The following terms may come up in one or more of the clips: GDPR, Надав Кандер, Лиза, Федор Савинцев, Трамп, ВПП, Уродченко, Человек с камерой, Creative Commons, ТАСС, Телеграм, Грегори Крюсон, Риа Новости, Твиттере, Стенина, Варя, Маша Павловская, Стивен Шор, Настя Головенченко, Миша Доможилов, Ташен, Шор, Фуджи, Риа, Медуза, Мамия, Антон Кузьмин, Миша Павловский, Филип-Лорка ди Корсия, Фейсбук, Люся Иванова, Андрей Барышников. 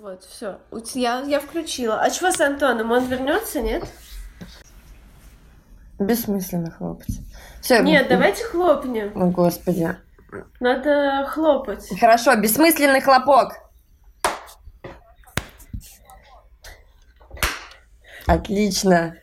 Вот, все. Я включила. А чего с Антоном? Он вернется, нет? Бессмысленно хлопать. Все, нет, давайте хлопнем. О, Господи. Надо хлопать. Хорошо, бессмысленный хлопок. Отлично.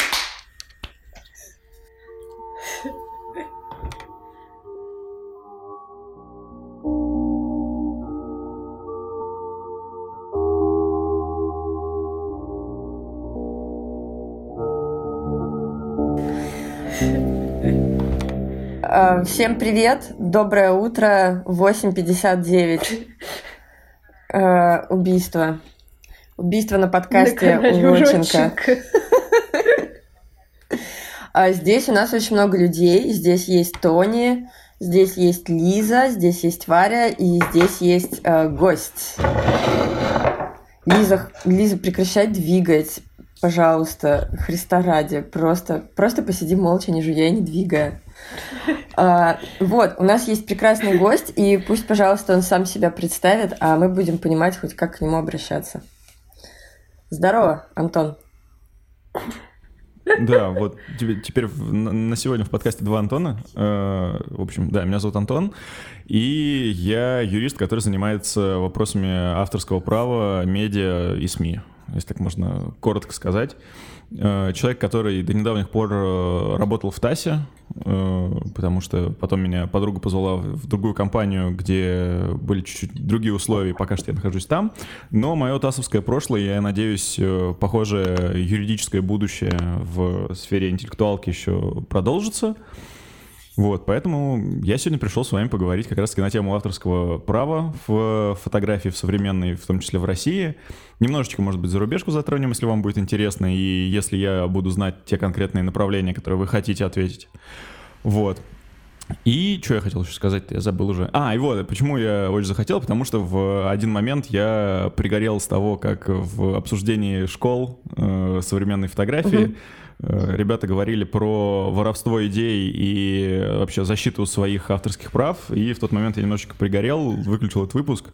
Всем привет, доброе утро, 8:59, убийство на подкасте Уродченко. Здесь у нас очень много людей, здесь есть Тони, здесь есть Лиза, здесь есть Варя и здесь есть гость. Лиза, прекращай двигать, пожалуйста, Христа ради, просто посиди молча, не жуя и не двигая. Вот, у нас есть прекрасный гость, и пусть, пожалуйста, он сам себя представит, а мы будем понимать хоть как к нему обращаться. Здорово, Антон. Да, вот теперь на сегодня в подкасте два Антона. В общем, да, меня зовут Антон, и я юрист, который занимается вопросами авторского права, медиа и СМИ, если так можно коротко сказать. Человек, который до недавних пор работал в ТАССе, потому что потом меня подруга позвала в другую компанию, где были чуть-чуть другие условия, пока что я нахожусь там. Но мое тассовское прошлое, я надеюсь, похоже, юридическое будущее в сфере интеллектуалки еще продолжится. Вот, поэтому я сегодня пришел с вами поговорить как раз-таки на тему авторского права в фотографии, в современной, в том числе в России. Немножечко, может быть, зарубежку затронем, если вам будет интересно, и если я буду знать те конкретные направления, которые вы хотите ответить. Вот. И что я хотел еще сказать-то, я забыл уже. И вот, почему я очень захотел, потому что в один момент я пригорел с того, как в обсуждении школ современной фотографии ребята говорили про воровство идей и вообще защиту своих авторских прав, и в тот момент я немножечко пригорел, выключил этот выпуск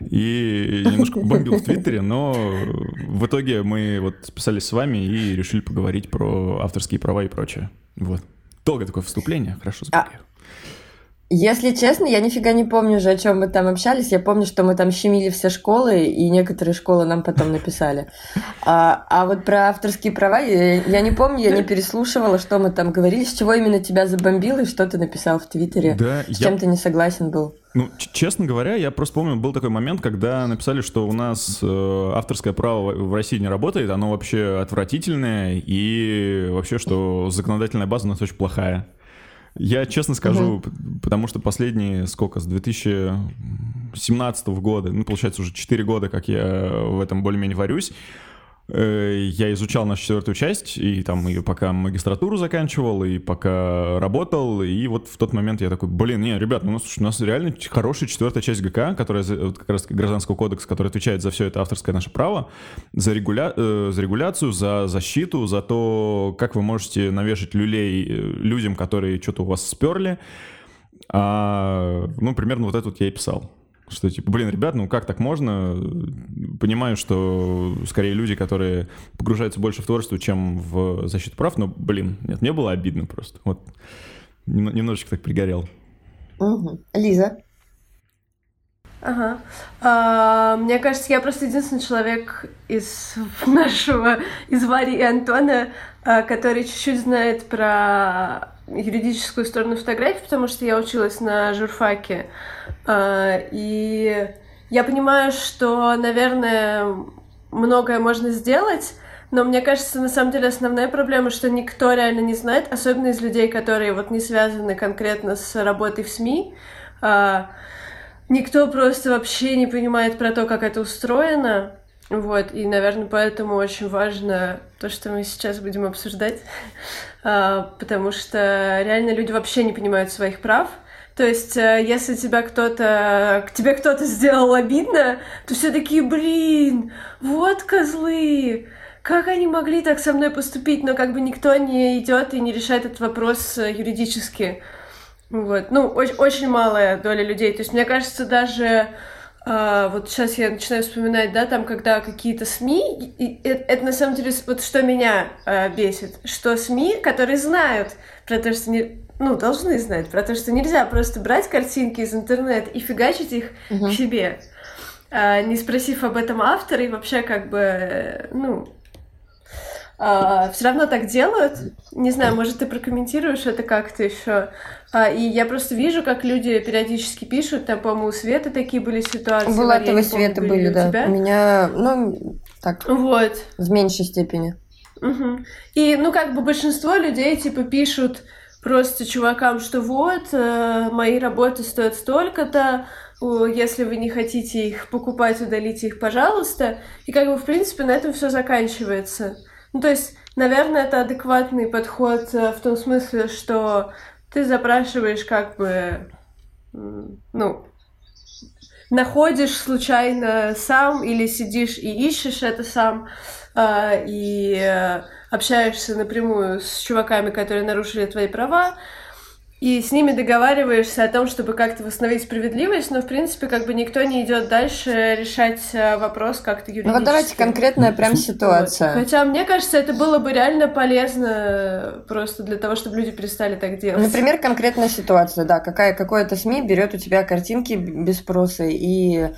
и немножко бомбил в Твиттере, но в итоге мы вот списались с вами и решили поговорить про авторские права и прочее. Вот. Долгое такое вступление, хорошо запомнил. Если честно, я нифига не помню уже, о чем мы там общались. Я помню, что мы там щемили все школы, и некоторые школы нам потом написали. А вот про авторские права я не помню, я не переслушивала, что мы там говорили, с чего именно тебя забомбило, и что ты написал в Твиттере, да, с чем ты не согласен был. Ну, честно говоря, я просто помню, был такой момент, когда написали, что у нас авторское право в России не работает, оно вообще отвратительное, и вообще, что законодательная база у нас очень плохая. Я честно скажу, потому что последние, с 2017 года, получается уже 4 года, как я в этом более-менее варюсь, я изучал нашу четвертую часть, и там ее пока магистратуру заканчивал, и пока работал, и вот в тот момент я такой, ребят, у нас реально хорошая четвертая часть ГК, которая как раз Гражданского кодекса, который отвечает за все это авторское наше право, за регуляцию, за защиту, за то, как вы можете навешать люлей людям, которые что-то у вас сперли. Примерно вот это вот я и писал. Что ребят, как так можно? Понимаю, что скорее люди, которые погружаются больше в творчество, чем в защиту прав, но, нет, мне было обидно просто. Вот, немножечко так пригорел. Лиза? Ага. Мне кажется, я просто единственный человек из Вари и Антона, который чуть-чуть знает про юридическую сторону фотографии, потому что я училась на журфаке. И я понимаю, что, наверное, многое можно сделать, но мне кажется, на самом деле основная проблема, что никто реально не знает, особенно из людей, которые не связаны конкретно с работой в СМИ. Никто просто вообще не понимает про то, как это устроено. Вот, и, наверное, поэтому очень важно то, что мы сейчас будем обсуждать, потому что реально люди вообще не понимают своих прав. То есть, если тебе кто-то сделал обидно, то все такие, вот козлы, как они могли так со мной поступить, но никто не идет и не решает этот вопрос юридически. Вот, очень малая доля людей. То есть, мне кажется, даже Вот сейчас я начинаю вспоминать, да, там, когда какие-то СМИ, это на самом деле вот что меня бесит, что СМИ, которые знают про то, что должны знать про то, что нельзя просто брать картинки из интернета и фигачить их к себе, не спросив об этом автора, и вообще как бы, все равно так делают. Не знаю, может, ты прокомментируешь это как-то еще. И я просто вижу, как люди периодически пишут, там, по-моему, у Светы такие были ситуации. Была, Варя, этого Света были, да. У меня, так, вот. В меньшей степени. Угу. И, большинство людей, пишут просто чувакам, что вот, мои работы стоят столько-то, если вы не хотите их покупать, удалите их, пожалуйста. И, в принципе, на этом все заканчивается. То есть, наверное, это адекватный подход в том смысле, что ты запрашиваешь находишь случайно сам или сидишь и ищешь это сам, и общаешься напрямую с чуваками, которые нарушили твои права, и с ними договариваешься о том, чтобы как-то восстановить справедливость, но, в принципе, никто не идет дальше решать вопрос как-то юридически. Давайте конкретная прям ситуация. Вот. Хотя, мне кажется, это было бы реально полезно просто для того, чтобы люди перестали так делать. Например, конкретная ситуация, да. Какое-то СМИ берет у тебя картинки без спроса и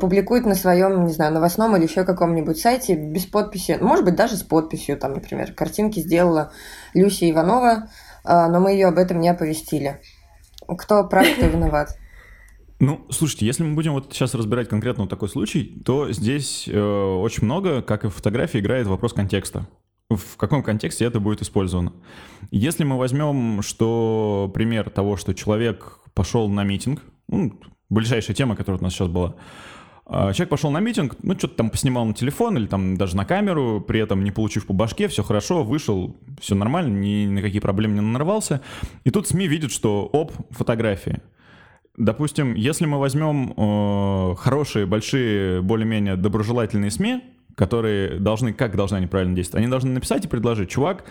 публикует на своем, не знаю, новостном или еще каком-нибудь сайте без подписи. Может быть, даже с подписью, там, например. Картинки сделала Люся Иванова, но мы ее об этом не оповестили. Кто прав, кто виноват? Слушайте, если мы будем вот сейчас разбирать конкретно вот такой случай, то здесь очень много, как и в фотографии, играет вопрос контекста. В каком контексте это будет использовано? Если мы возьмем, что пример того, что человек пошел на митинг, ближайшая тема, которая у нас сейчас была, человек пошел на митинг, что-то там поснимал на телефон или там даже на камеру, при этом не получив по башке, все хорошо, вышел, все нормально, ни на какие проблемы не нарвался. И тут СМИ видят, что фотографии. Допустим, если мы возьмем хорошие, большие, более-менее доброжелательные СМИ, которые должны они правильно действовать? Они должны написать и предложить: чувак,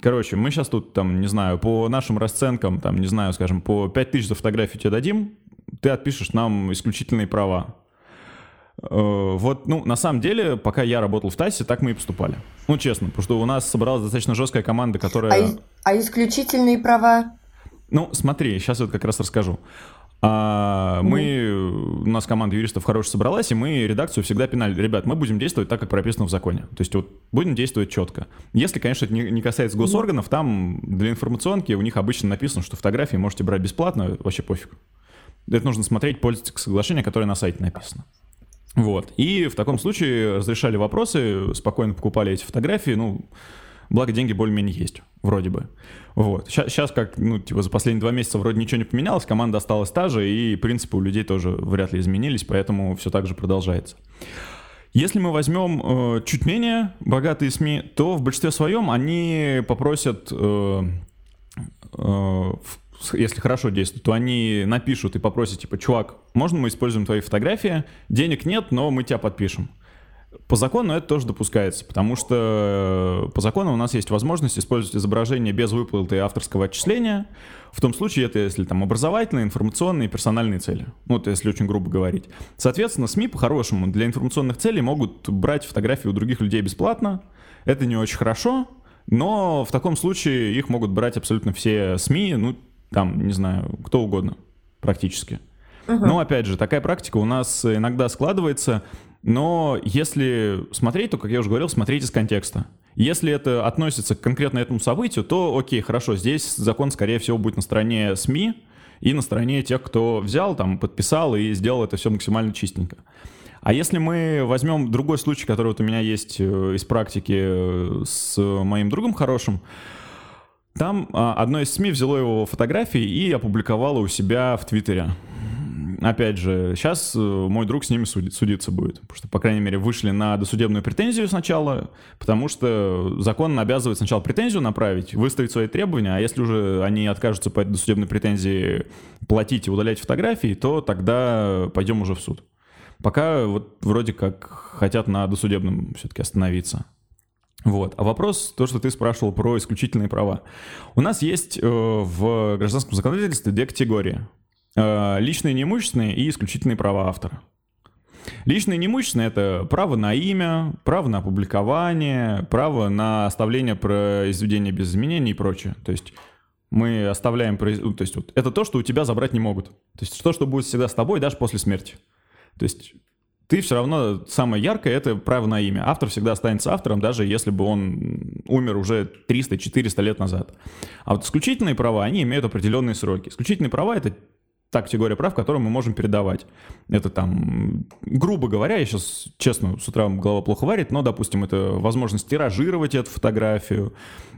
короче, мы сейчас тут, там, не знаю, по нашим расценкам, там, не знаю, скажем, по 5000 за фотографию тебе дадим, ты отпишешь нам исключительные права. Вот, на самом деле, пока я работал в ТАССе, так мы и поступали. Честно, потому что у нас собралась достаточно жесткая команда, которая... А исключительные права? Смотри, сейчас я вот как раз расскажу. У нас команда юристов хорошая собралась, и мы редакцию всегда пинали. Ребят, мы будем действовать так, как прописано в законе. То есть, вот, будем действовать четко. Если, конечно, это не касается госорганов, там для информационки у них обычно написано, что фотографии можете брать бесплатно, вообще пофиг. Это нужно смотреть пользовательское соглашение, которое на сайте написано. Вот, и в таком случае разрешали вопросы, спокойно покупали эти фотографии, благо деньги более-менее есть, вроде бы. Вот, сейчас за последние 2 месяца вроде ничего не поменялось, команда осталась та же, и принципы у людей тоже вряд ли изменились, поэтому все так же продолжается. Если мы возьмем чуть менее богатые СМИ, то в большинстве своем они попросят, если хорошо действуют, то они напишут и попросят, чувак, можно мы используем твои фотографии? Денег нет, но мы тебя подпишем. По закону это тоже допускается, потому что по закону у нас есть возможность использовать изображение без выплаты авторского отчисления. В том случае это если там образовательные, информационные, персональные цели. Это если очень грубо говорить. Соответственно, СМИ по-хорошему для информационных целей могут брать фотографии у других людей бесплатно. Это не очень хорошо, но в таком случае их могут брать абсолютно все СМИ, там, не знаю, кто угодно практически. Но, опять же, такая практика у нас иногда складывается, но если смотреть, то, как я уже говорил, смотреть из контекста. Если это относится к конкретно этому событию, то окей, хорошо, здесь закон, скорее всего, будет на стороне СМИ и на стороне тех, кто взял, там, подписал и сделал это все максимально чистенько. А если мы возьмем другой случай, который вот у меня есть из практики с моим другом хорошим, там одно из СМИ взяло его фотографии и опубликовало у себя в Твиттере. Опять же, сейчас мой друг с ними судиться будет, потому что, по крайней мере, вышли на досудебную претензию сначала, потому что закон обязывает сначала претензию направить, выставить свои требования, а если уже они откажутся по этой досудебной претензии платить и удалять фотографии, то тогда пойдем уже в суд. Пока вот вроде как хотят на досудебном все-таки остановиться. Вот. А вопрос, то, что ты спрашивал про исключительные права. У нас есть в гражданском законодательстве 2 категории. Личные неимущественные и исключительные права автора. Личное неимущественное — это право на имя, право на опубликование, право на оставление произведения без изменений и прочее. То есть мы оставляем... То есть вот, это то, что у тебя забрать не могут. То есть то, что будет всегда с тобой, даже после смерти. То есть ты все равно... Самое яркое — это право на имя. Автор всегда останется автором, даже если бы он умер уже 300-400 лет назад. А вот исключительные права, они имеют определенные сроки. Исключительные права — это... Та категория прав, которую мы можем передавать. Это там, грубо говоря, я сейчас, честно, с утра голова плохо варит, но, допустим, это возможность тиражировать эту фотографию,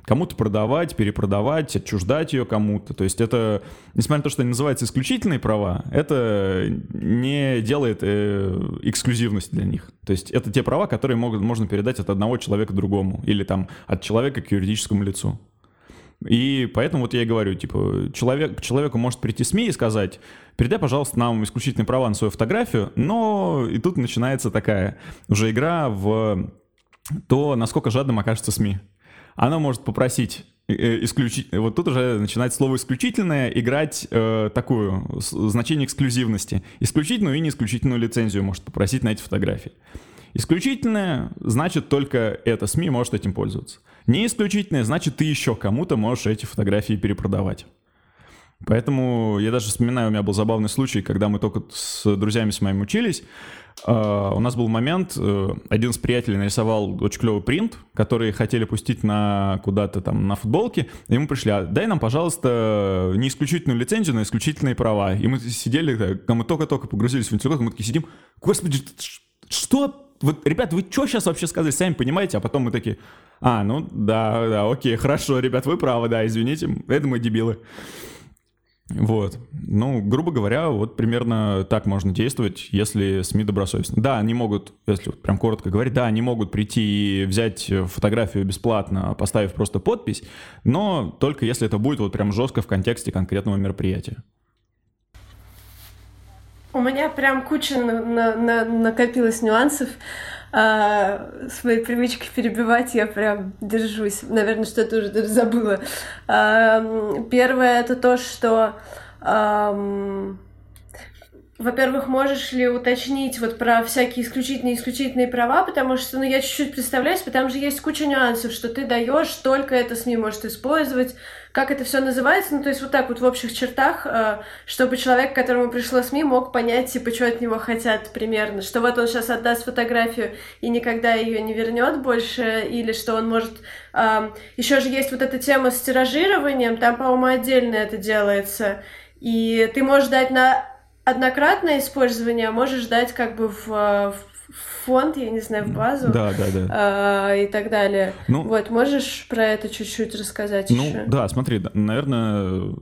кому-то продавать, перепродавать, отчуждать ее кому-то. То есть это, несмотря на то, что они называются исключительные права, это не делает эксклюзивность для них. То есть это те права, которые можно передать от одного человека к другому или там, от человека к юридическому лицу. И поэтому вот я и говорю, типа, человеку может прийти СМИ и сказать: передай, пожалуйста, нам исключительные права на свою фотографию, но и тут начинается такая уже игра в то, насколько жадным окажется СМИ. Оно может попросить исключительно, вот тут уже начинает слово «исключительное» играть такую, значение эксклюзивности. Исключительную и неисключительную лицензию может попросить на эти фотографии. Исключительное значит только это СМИ может этим пользоваться. Не исключительное значит ты еще кому-то можешь эти фотографии перепродавать. Поэтому я даже вспоминаю, у меня был забавный случай, когда мы только с друзьями с моими учились. У нас был момент, один из приятелей нарисовал очень клевый принт, который хотели пустить на куда-то там на футболке. И мы пришли: а дай нам, пожалуйста, не исключительную лицензию, но исключительные права. И мы сидели, мы только-только погрузились в интеллект, мы такие сидим: господи, что? Вот, ребят, вы что сейчас вообще сказали, сами понимаете? А потом мы такие: а, ну да, окей, хорошо, ребят, вы правы, да, извините, это мы дебилы. Вот, ну, грубо говоря, вот примерно так можно действовать, если СМИ добросовестны. Да, они могут, если вот прям коротко говорить, да, они могут прийти и взять фотографию бесплатно, поставив просто подпись, но только если это будет вот прям жестко в контексте конкретного мероприятия. У меня прям куча накопилось нюансов. Своей привычки перебивать я прям держусь. Наверное, что-то уже даже забыла. Первое — это то, что... Во-первых, можешь ли уточнить вот про всякие исключительные права, потому что, ну, я чуть-чуть представляюсь, потому что есть куча нюансов, что ты даешь, только это СМИ может использовать, как это все называется, ну, то есть вот так вот в общих чертах, чтобы человек, к которому пришло СМИ, мог понять, типа, что от него хотят примерно, что вот он сейчас отдаст фотографию и никогда ее не вернет больше, или что он может... Еще же есть вот эта тема с тиражированием, там, по-моему, отдельно это делается, и ты можешь дать на... Однократное использование можешь дать как бы в фонд, я не знаю, в базу, да. И так далее. Ну, вот, можешь про это чуть-чуть рассказать еще? Да, смотри, наверное,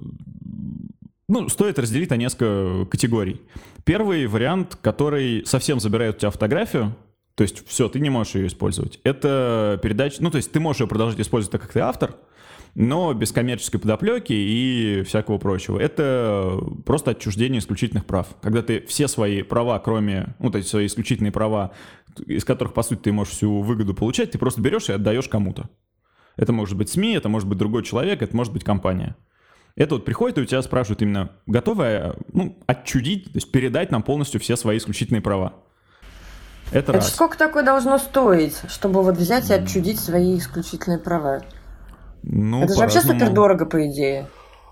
стоит разделить на несколько категорий. Первый вариант, который совсем забирает у тебя фотографию, то есть все, ты не можешь ее использовать. Это передача, ну, то есть ты можешь ее продолжать использовать, так как ты автор, но без коммерческой подоплеки и всякого прочего. Это просто отчуждение исключительных прав. Когда ты все свои права, кроме, ну, то есть свои исключительные права, из которых, по сути, ты можешь всю выгоду получать, ты просто берешь и отдаешь кому-то. Это может быть СМИ, это может быть другой человек, это может быть компания. Это вот приходит, и у тебя спрашивают именно, готовы, отчудить, то есть передать нам полностью все свои исключительные права. Это раз. Сколько такое должно стоить, чтобы вот взять и отчудить свои исключительные права? Это же вообще супердорого, по идее.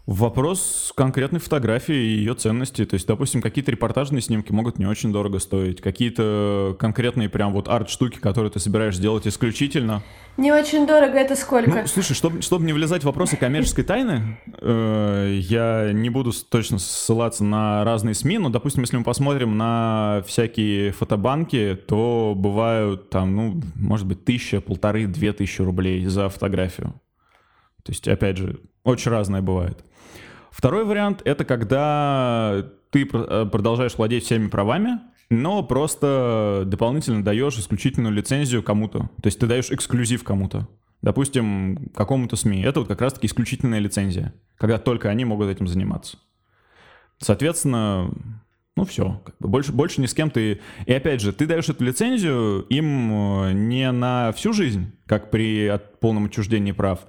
Вопрос конкретной фотографии и ее ценности. То есть, допустим, какие-то репортажные снимки могут не очень дорого стоить. Какие-то конкретные прям вот арт-штуки, которые ты собираешь сделать исключительно. Не очень дорого — это сколько? Слушай, чтобы не влезать в вопросы коммерческой тайны, я не буду точно ссылаться на разные СМИ, но, допустим, если мы посмотрим на всякие фотобанки, то бывают там, может быть, 1000, 1500, 2000 рублей за фотографию. То есть, опять же, очень разное бывает. Второй вариант — это когда ты продолжаешь владеть всеми правами, но просто дополнительно даешь исключительную лицензию кому-то. То есть ты даешь эксклюзив кому-то. Допустим, какому-то СМИ. Это вот как раз-таки исключительная лицензия, когда только они могут этим заниматься. Соответственно, все. Больше ни с кем ты... И опять же, ты даешь эту лицензию им не на всю жизнь, как при полном отчуждении прав,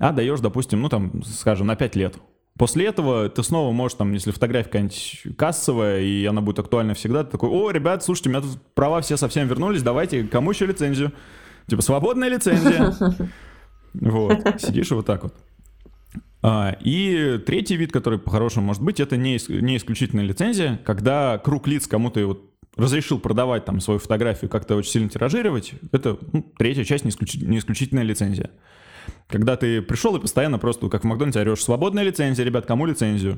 а даешь, допустим, скажем, на 5 лет. После этого ты снова можешь, там, если фотография какая-нибудь кассовая, и она будет актуальна всегда, ты такой: о, ребят, слушайте, у меня тут права все совсем вернулись, давайте, кому еще лицензию? Типа, свободная лицензия. Вот, сидишь вот так вот. И третий вид, который по-хорошему может быть, это не исключительная лицензия, когда круг лиц кому-то вот разрешил продавать там свою фотографию, как-то очень сильно тиражировать, это третья часть, не исключительная лицензия. Когда ты пришел и постоянно просто, как в Макдональдсе, орешь: свободная лицензия, ребят, кому лицензию?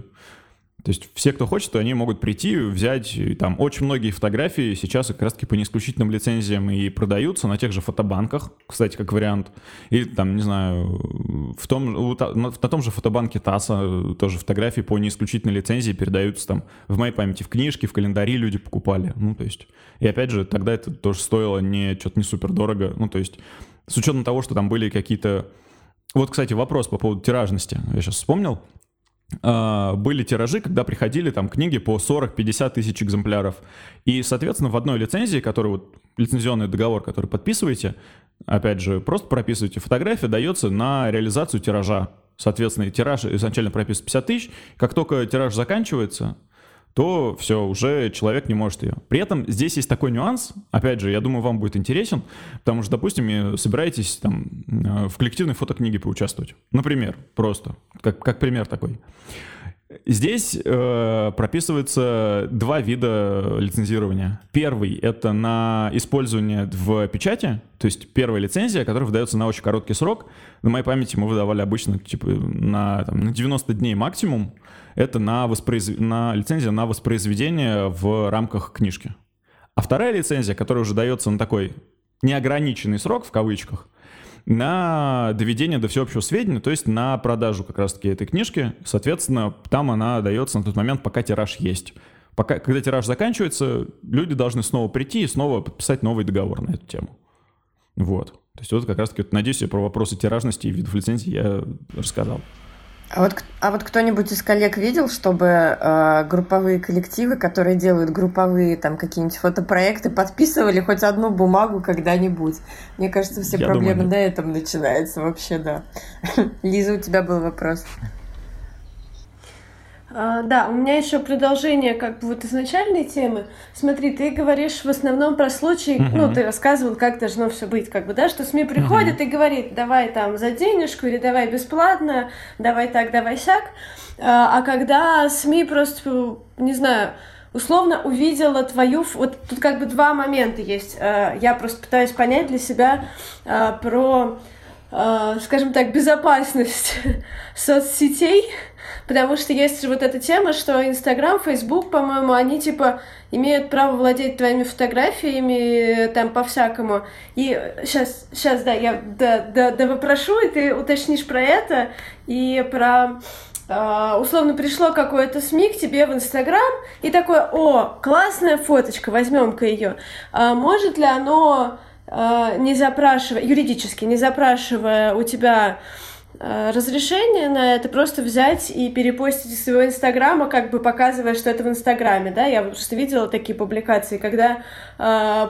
То есть все, кто хочет, они могут прийти, взять, и там очень многие фотографии сейчас как раз-таки по неисключительным лицензиям и продаются на тех же фотобанках, кстати, как вариант, или там, не знаю, на том же фотобанке ТАССа тоже фотографии по неисключительной лицензии передаются там, в моей памяти, в книжки, в календари люди покупали, ну то есть, и опять же, тогда это тоже стоило что-то не супер дорого, ну то есть, с учетом того, что там были какие-то, вот, кстати, вопрос по поводу тиражности, я сейчас вспомнил. Были тиражи, когда приходили там книги по 40-50 тысяч экземпляров. И, соответственно, в одной лицензии, которую вот лицензионный договор, который подписываете, опять же, просто прописываете, фотография дается на реализацию тиража. Соответственно, тираж изначально прописан 50 тысяч. Как только тираж заканчивается, то все, уже человек не может ее. При этом здесь есть такой нюанс, опять же, я думаю, вам будет интересен, потому что, допустим, собираетесь там в коллективной фотокниге поучаствовать. Например, просто, как пример такой. Здесь прописывается два вида лицензирования. Первый — это на использование в печати, то есть первая лицензия, которая выдается на очень короткий срок. На моей памяти мы выдавали обычно типа, на 90 дней максимум. Это лицензия на воспроизведение в рамках книжки. А вторая лицензия, которая уже дается на такой неограниченный срок, в кавычках, на доведение до всеобщего сведения, то есть на продажу как раз-таки этой книжки. Соответственно, там она дается на тот момент, пока тираж есть. Когда тираж заканчивается, люди должны снова прийти и снова подписать новый договор на эту тему. Вот. То есть вот как раз-таки, надеюсь, я про вопросы тиражности и видов лицензий я рассказал. А вот кто-нибудь из коллег видел, чтобы групповые коллективы, которые делают групповые там какие-нибудь фотопроекты, подписывали хоть одну бумагу когда-нибудь? Мне кажется, все проблемы на этом начинаются вообще, да. Лиза, у тебя был вопрос. Да, у меня еще продолжение как бы вот изначальной темы. Смотри, ты говоришь в основном про случаи, ну, ты рассказывал, как должно все быть, как бы, да, что СМИ приходят и говорит: давай там за денежку или давай бесплатно, давай так, давай сяк. А когда СМИ просто, не знаю, условно увидела твою... Вот тут как бы два момента есть. Я просто пытаюсь понять для себя про... скажем так, безопасность соцсетей, потому что есть вот эта тема, что Инстаграм, Фейсбук, по-моему, они типа имеют право владеть твоими фотографиями там по-всякому. И сейчас да, я вопрошу, и ты уточнишь про это, и про... условно пришло какое-то СМИ к тебе в Инстаграм, и такое: о, классная фоточка, возьмем-ка ее. Может ли оно... не запрашивая, юридически не запрашивая у тебя разрешение на это, просто взять и перепостить из своего Инстаграма, как бы показывая, что это в Инстаграме, да? Я просто видела такие публикации, когда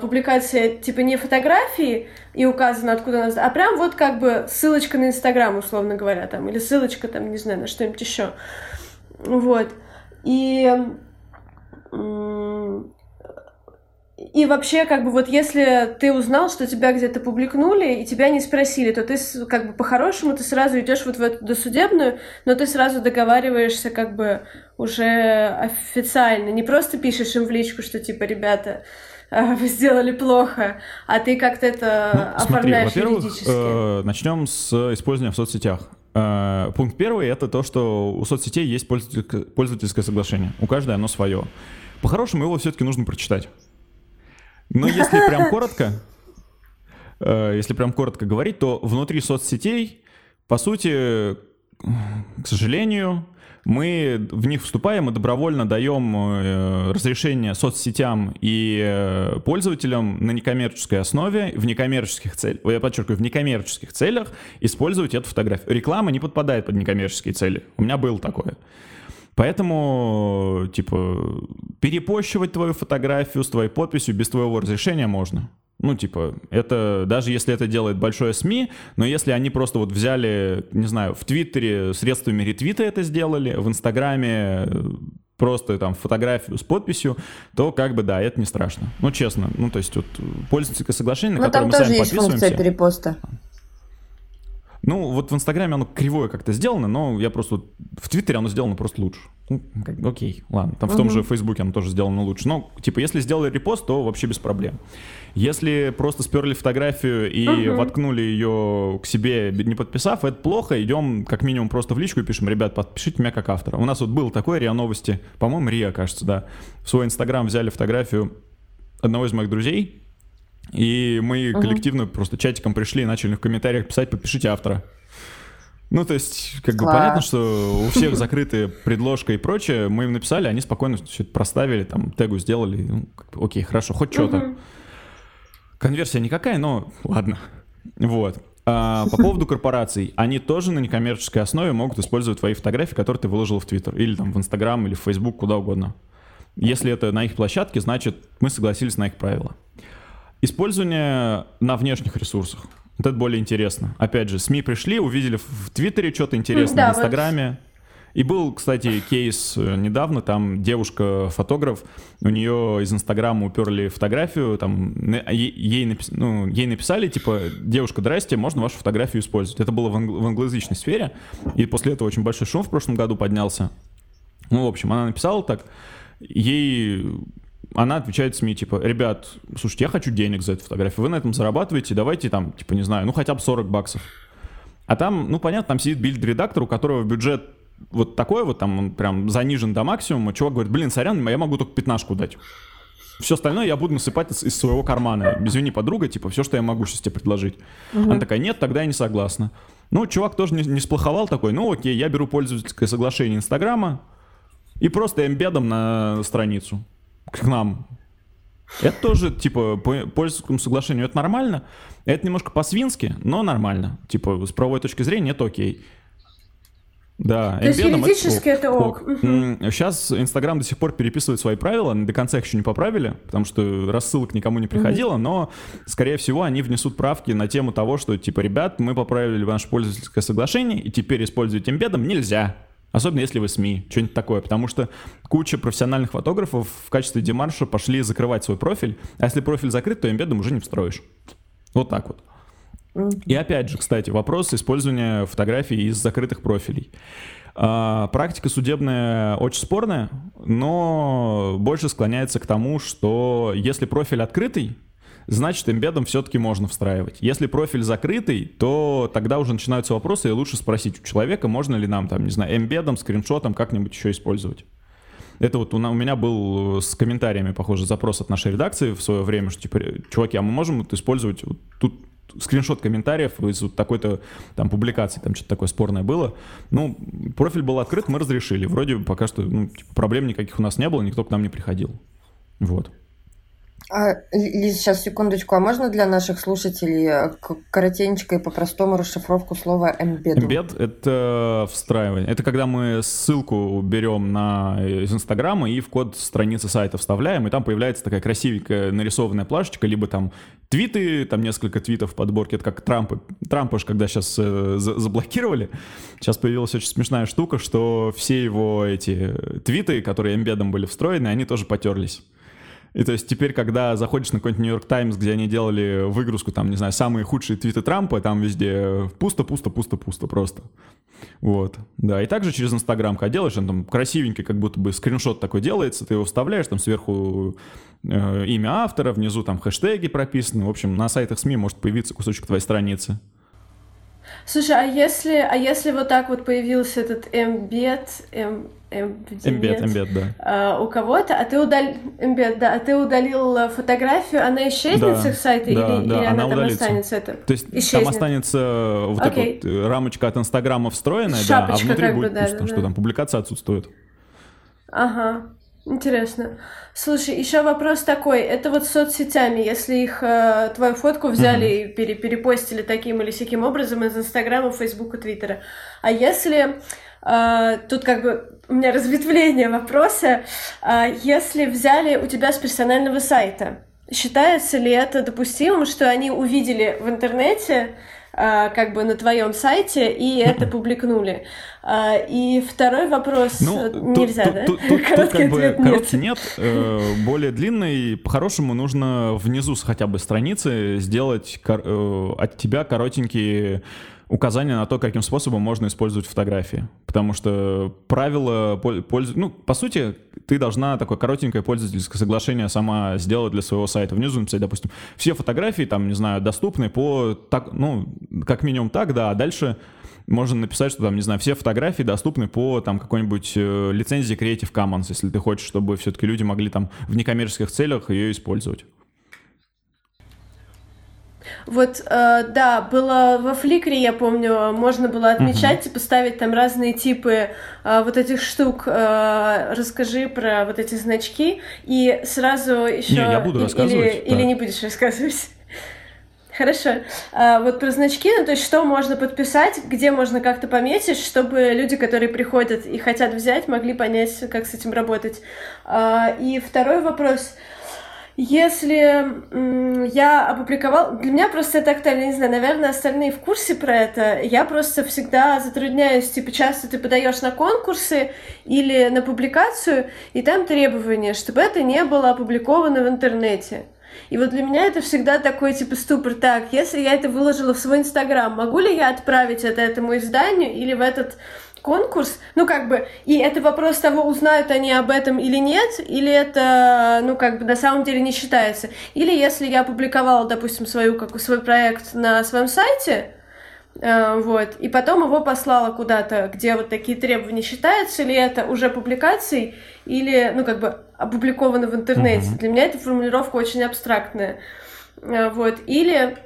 публикация типа не фотографии и указано, откуда она, а прям вот как бы ссылочка на Инстаграм, условно говоря, там, или ссылочка, там, не знаю, на что-нибудь еще. Вот. И вообще, как бы, вот если ты узнал, что тебя где-то публикнули и тебя не спросили, то ты, как бы, по-хорошему, ты сразу идешь вот в эту досудебную, но ты сразу договариваешься, как бы, уже официально. Не просто пишешь им в личку, что, типа, ребята, вы сделали плохо, а ты как-то это оформляешь юридически. Начнем с использования в соцсетях. Пункт первый — это то, что у соцсетей есть пользовательское соглашение. У каждой оно свое. По-хорошему, его все-таки нужно прочитать. Но если прям коротко говорить, то внутри соцсетей, по сути, к сожалению, мы в них вступаем и добровольно даем разрешение соцсетям и пользователям на некоммерческой основе, в некоммерческих целях, я подчеркиваю, в некоммерческих целях использовать эту фотографию. Реклама не подпадает под некоммерческие цели. У меня было такое. Поэтому, типа, перепощивать твою фотографию с твоей подписью без твоего разрешения можно. Ну, типа, это, даже если это делает большое СМИ, но если они просто вот взяли, не знаю, в Твиттере средствами ретвита это сделали, в Инстаграме просто там фотографию с подписью, то как бы да, это не страшно. Ну, честно, ну, то есть вот пользовательское соглашение, на которое мы сами подписываемся. Ну, там тоже есть функция перепоста. Ну, вот в Инстаграме оно кривое как-то сделано, но я просто... В Твиттере оно сделано просто лучше. Ну, окей, ладно. Там в том же Фейсбуке оно тоже сделано лучше. Но, типа, если сделали репост, то вообще без проблем. Если просто сперли фотографию и воткнули ее к себе, не подписав, это плохо. Идем как минимум просто в личку и пишем: ребят, подпишите меня как автора. У нас вот был такой Риа Новости, по-моему, Риа, кажется, да. В свой Инстаграм взяли фотографию одного из моих друзей, и мы коллективно просто чатиком пришли и начали в комментариях писать: подпишите автора. Ну, то есть, как бы понятно, что у всех закрытые предложка и прочее. Мы им написали, они спокойно все это проставили, там, тегу сделали. Ну, окей, хорошо, хоть что-то. Конверсия никакая, но ладно. Вот. А по поводу корпораций. Они тоже на некоммерческой основе могут использовать твои фотографии, которые ты выложил в Твиттер, или там в Инстаграм, или в Фейсбук, куда угодно. Если это на их площадке, значит, мы согласились на их правила. Использование на внешних ресурсах. Вот это более интересно. Опять же, СМИ пришли, увидели в Твиттере что-то интересное, да, в Инстаграме. Вот. И был, кстати, кейс недавно, там девушка-фотограф, у нее из Инстаграма уперли фотографию, там ей написали, типа, девушка, здрасте, можно вашу фотографию использовать. Это было в англоязычной сфере, и после этого очень большой шум в прошлом году поднялся. Ну, в общем, она написала так, она отвечает СМИ, типа, ребят, слушайте, я хочу денег за эту фотографию, вы на этом зарабатываете, давайте там, типа, не знаю, ну хотя бы $40. А там, ну понятно, там сидит билд-редактор, у которого бюджет вот такой вот, там он прям занижен до максимума, чувак говорит, блин, сорян, я могу только 15-ку дать. Все остальное я буду насыпать из своего кармана. Извини, подруга, типа, все, что я могу сейчас тебе предложить. Она такая, нет, тогда я не согласна. Ну, чувак тоже не сплоховал такой, ну окей, я беру пользовательское соглашение Инстаграма и просто эмбедом на страницу. К нам. Это тоже, типа, по пользовательскому соглашению это нормально. Это немножко по-свински, но нормально. Типа, с правовой точки зрения это окей. Да, то есть юридически это ок. Сейчас Инстаграм до сих пор переписывает свои правила, до конца их еще не поправили, потому что рассылок никому не приходило, но, скорее всего, они внесут правки на тему того, что, типа, ребят, мы поправили ваше пользовательское соглашение, и теперь использовать эмбедом нельзя. Особенно если вы СМИ, что-нибудь такое, потому что куча профессиональных фотографов в качестве демарша пошли закрывать свой профиль, а если профиль закрыт, то эмбедом уже не встроишь. Вот так вот. И опять же, кстати, вопрос использования фотографий из закрытых профилей. Практика судебная очень спорная, но больше склоняется к тому, что если профиль открытый, значит, эмбедом все-таки можно встраивать. Если профиль закрытый, то тогда уже начинаются вопросы, и лучше спросить у человека, можно ли нам, там, не знаю, эмбедом, скриншотом как-нибудь еще использовать. Это вот у меня был с комментариями, похоже, запрос от нашей редакции в свое время, что, типа, чуваки, а мы можем вот использовать вот тут скриншот комментариев из вот такой-то там публикации, там что-то такое спорное было. Ну, профиль был открыт, мы разрешили. Вроде пока что, ну, типа, проблем никаких у нас не было, никто к нам не приходил. Вот. Лиза, сейчас, секундочку, а можно для наших слушателей коротенько и по-простому расшифровку слова «эмбед»? «Эмбед» — это встраивание. Это когда мы ссылку берем из Инстаграма и в код страницы сайта вставляем, и там появляется такая красивенькая нарисованная плашечка, либо там твиты, там несколько твитов в подборке, это как Трампа же когда сейчас заблокировали, сейчас появилась очень смешная штука, что все его эти твиты, которые эмбедом были встроены, они тоже потерлись. И то есть теперь, когда заходишь на какой-нибудь New York Times, где они делали выгрузку, там, не знаю, самые худшие твиты Трампа, там везде пусто просто. Вот, да. И также через Инстаграм, когда делаешь, он там красивенький, как будто бы скриншот такой делается, ты его вставляешь, там сверху имя автора, внизу там хэштеги прописаны. В общем, на сайтах СМИ может появиться кусочек твоей страницы. Слушай, а если вот так вот появился этот эмбед, да. У кого-то, а ты удалил фотографию, она исчезнет с их сайта, да, или, да, или она там удалится. Останется? Это? То есть исчезнет. Там останется вот эта вот рамочка от Инстаграма встроенная, шапочка, да, а внутри как будет пусто, что там публикация отсутствует. Ага. Интересно. Слушай, еще вопрос такой. Это вот с соцсетями, если их твою фотку взяли и перепостили таким или сяким образом из Инстаграма, Фейсбука, Твиттера. А если... тут как бы у меня разветвление вопроса. Если взяли у тебя с персонального сайта, Считается ли это допустимым, что они увидели в интернете, как бы на твоем сайте, и это публикнули? И второй вопрос. Ну, нельзя, да? Короткий ответ нет. Короткий нет, более длинный. По-хорошему нужно внизу хотя бы страницы сделать от тебя коротенькие указания на то, каким способом можно использовать фотографии. Потому что правила... Ну, по сути, ты должна такое коротенькое пользовательское соглашение сама сделать для своего сайта. Внизу написать, допустим, все фотографии, там, не знаю, доступны по... Так, ну, как минимум так, да, а дальше... Можно написать, что там, не знаю, все фотографии доступны по там какой-нибудь лицензии Creative Commons, если ты хочешь, чтобы все-таки люди могли там в некоммерческих целях ее использовать. Вот, да, было во Фликре, я помню, можно было отмечать, типа ставить там разные типы вот этих штук. Расскажи про вот эти значки и сразу еще... Не, я буду рассказывать. Или, да. Или не будешь рассказывать. Хорошо. Вот про значки, ну, то есть что можно подписать, где можно как-то пометить, чтобы люди, которые приходят и хотят взять, могли понять, как с этим работать. И второй вопрос. Если я опубликовал... Для меня просто это актуально, не знаю, наверное, остальные в курсе про это. Я просто всегда затрудняюсь, типа, часто ты подаешь на конкурсы или на публикацию, и там требование, чтобы это не было опубликовано в интернете. И вот для меня это всегда такой, типа, ступор. Так, если я это выложила в свой Инстаграм, могу ли я отправить это этому изданию или в этот конкурс? Ну, как бы, и это вопрос того, узнают они об этом или нет, или это, ну, как бы, на самом деле не считается. Или если я опубликовала, допустим, свой проект на своем сайте, вот, и потом его послала куда-то, где вот такие требования считаются, или это уже публикацией, или, ну, как бы, опубликовано в интернете. Для меня эта формулировка очень абстрактная. Вот. Или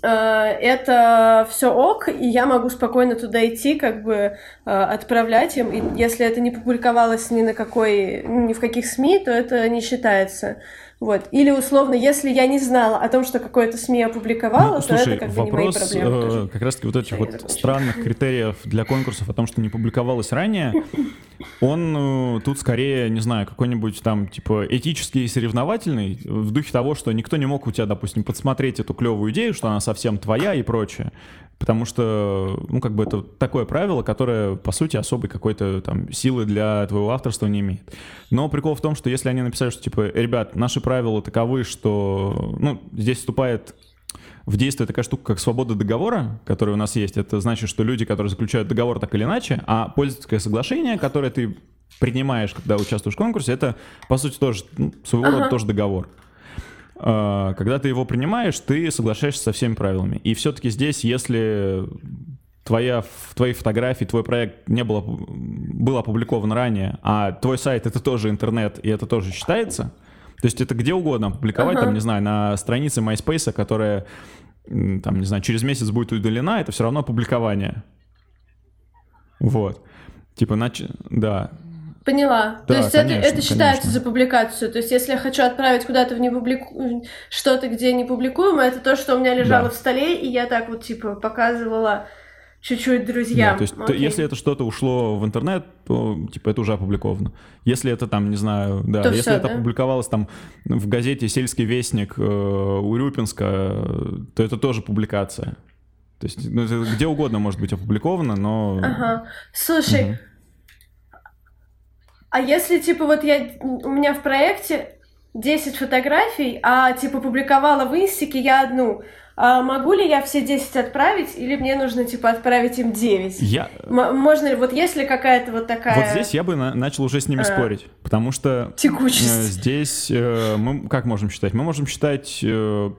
это все ок, и я могу спокойно туда идти, как бы отправлять им. И если это не публиковалось ни в каких СМИ, то это не считается. Вот. Или, условно, если я не знала о том, что какое-то СМИ опубликовало, ну, слушай, это как бы не мои проблемы. Вопрос как раз-таки вот этих вот странных критериев для конкурсов о том, что не публиковалось ранее, он тут скорее, не знаю, какой-нибудь там типа этический и соревновательный, в духе того, что никто не мог у тебя, допустим, подсмотреть эту клевую идею, что она совсем твоя и прочее. Потому что, ну, как бы это такое правило, которое, по сути, особой какой-то там силы для твоего авторства не имеет. Но прикол в том, что если они написали, что, типа, ребят, наши правила таковы, что, ну, здесь вступает в действие такая штука, как свобода договора, которая у нас есть. Это значит, что люди, которые заключают договор так или иначе, а пользовательское соглашение, которое ты принимаешь, когда участвуешь в конкурсе, это, по сути, тоже, ну, своего рода тоже договор. Когда ты его принимаешь, ты соглашаешься со всеми правилами. И все-таки здесь, если твои фотографии, твой проект был опубликован ранее, а твой сайт — это тоже интернет, и это тоже считается, то есть это где угодно опубликовать, там, не знаю, на странице MySpace, которая, там, не знаю, через месяц будет удалена, это все равно публикование. Вот. Типа, да. Поняла. Да, то есть, конечно, это считается за публикацию. То есть, если я хочу отправить куда-то что-то, где не публикуемо, это то, что у меня лежало в столе, и я так вот, типа, показывала чуть-чуть друзьям. Да, то есть, если это что-то ушло в интернет, то, типа, это уже опубликовано. Если это там, не знаю, да, то если все, это опубликовалось там в газете «Сельский вестник» Урюпинска, то это тоже публикация. То есть, ну, это где угодно может быть опубликовано, но... Ага. Слушай... А если, типа, вот у меня в проекте 10 фотографий, а, типа, публиковала в Инстике я одну, а могу ли я все 10 отправить, или мне нужно, типа, отправить им 9? Можно ли, вот если какая-то вот такая... Вот здесь я бы начал уже с ними спорить, потому что... Текучесть. Здесь мы как можем считать? Мы можем считать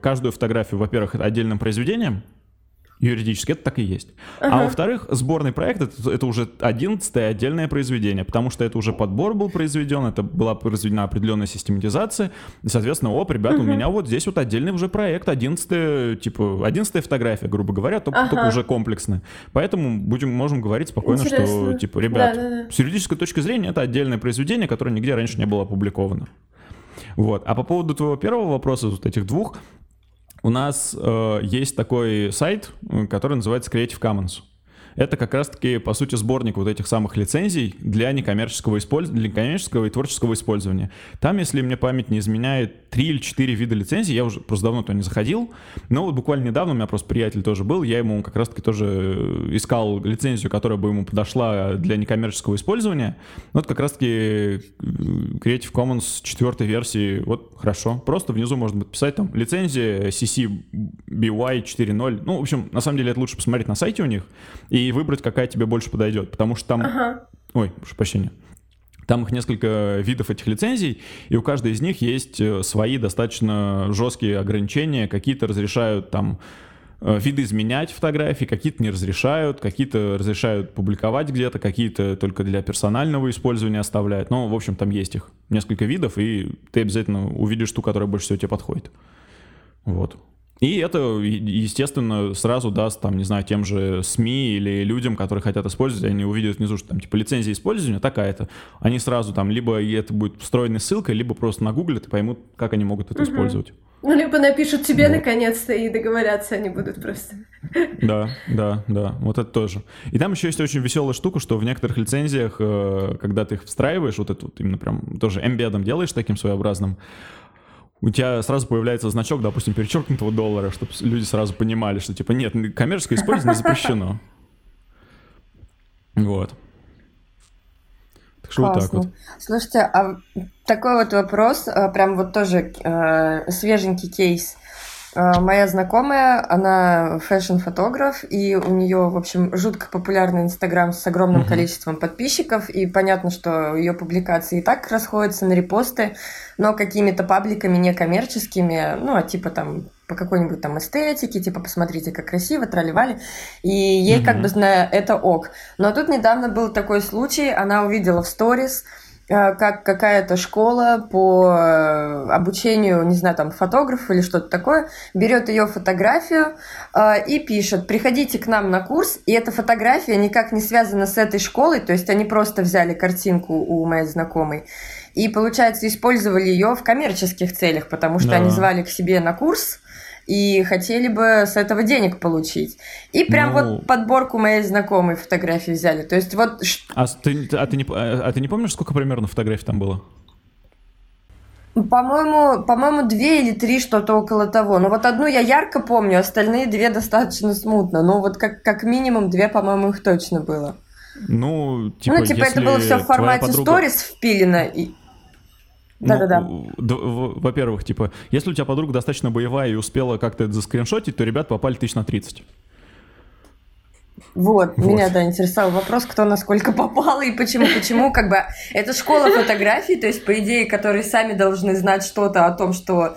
каждую фотографию, во-первых, отдельным произведением, юридически, это так и есть. А во-вторых, сборный проект это уже 11-е отдельное произведение, потому что это уже подбор был произведен, это была произведена определенная систематизация, и, соответственно, ребята, у меня вот здесь вот отдельный уже проект, 11-е, типа, 11-я фотография, грубо говоря, только уже комплексная. Поэтому можем говорить спокойно, что, типа, ребят, с юридической точки зрения это отдельное произведение, которое нигде раньше не было опубликовано. Вот. А по поводу твоего первого вопроса, вот этих двух, у нас есть такой сайт, который называется Creative Commons. это как раз-таки, по сути, сборник вот этих самых лицензий для некоммерческого, для коммерческого и творческого использования. Там, если мне память не изменяет, 3 или 4 вида лицензий, я уже просто давно туда не заходил, но вот буквально недавно у меня просто приятель тоже был, я ему как раз-таки тоже искал лицензию, которая бы ему подошла для некоммерческого использования, вот как раз-таки Creative Commons 4 версии, вот хорошо, просто внизу можно будет писать там лицензия CC BY 4.0, ну, в общем, на самом деле это лучше посмотреть на сайте у них и выбрать, какая тебе больше подойдет, потому что там... Ага. Ой, прошу прощения. Там их несколько видов этих лицензий, и у каждой из них есть свои достаточно жесткие ограничения, какие-то разрешают там видоизменять фотографии, какие-то не разрешают, какие-то разрешают публиковать где-то, какие-то только для персонального использования оставляют. Ну, в общем, там есть их несколько видов, и ты обязательно увидишь ту, которая больше всего тебе подходит. Вот. И это, естественно, сразу даст, там, не знаю, тем же СМИ или людям, которые хотят использовать, они увидят внизу, что там, типа, лицензия использования такая-то. Они сразу там, либо это будет встроенной ссылкой, либо просто нагуглят и поймут, как они могут это использовать. Ну, либо напишут тебе, вот, наконец-то, и договорятся они будут просто. Да, да, да, вот это тоже. И там еще есть очень веселая штука, что в некоторых лицензиях, когда ты их встраиваешь, вот это вот именно прям тоже эмбедом делаешь таким своеобразным, у тебя сразу появляется значок, допустим, перечеркнутого $, чтобы люди сразу понимали, что, типа, нет, коммерческое использование запрещено. Вот. Так что классно. Вот так вот. Слушайте, а такой вот вопрос, прям вот тоже свеженький кейс. Моя знакомая, она фэшн-фотограф, и у нее, в общем, жутко популярный Инстаграм с огромным количеством подписчиков, и понятно, что ее публикации и так расходятся на репосты, но какими-то пабликами некоммерческими, ну, а типа там по какой-нибудь там эстетике, типа посмотрите, как красиво, тролливали, и ей как бы на это ок. Но тут недавно был такой случай, она увидела в сторис, как какая-то школа по обучению, не знаю, там, фотографа или что-то такое, берет ее фотографию и пишет: приходите к нам на курс, и эта фотография никак не связана с этой школой, то есть они просто взяли картинку у моей знакомой и, получается, использовали ее в коммерческих целях, потому что они звали к себе на курс и хотели бы с этого денег получить. И прям вот подборку моей знакомой фотографии взяли. То есть вот... А ты не помнишь, сколько примерно фотографий там было? По-моему, 2 или 3, что-то около того. Но вот одну я ярко помню, остальные 2 достаточно смутно. Но вот как минимум 2, по-моему, их точно было. Ну, типа это было все в формате сторис впилено и... Во-первых, типа, если у тебя подруга достаточно боевая и успела как-то это заскриншотить, то ребят попали 30 на 30. Вот, меня, да, интересовал вопрос, кто насколько попал и почему, как бы, это школа фотографий, то есть, по идее, которые сами должны знать что-то о том, что...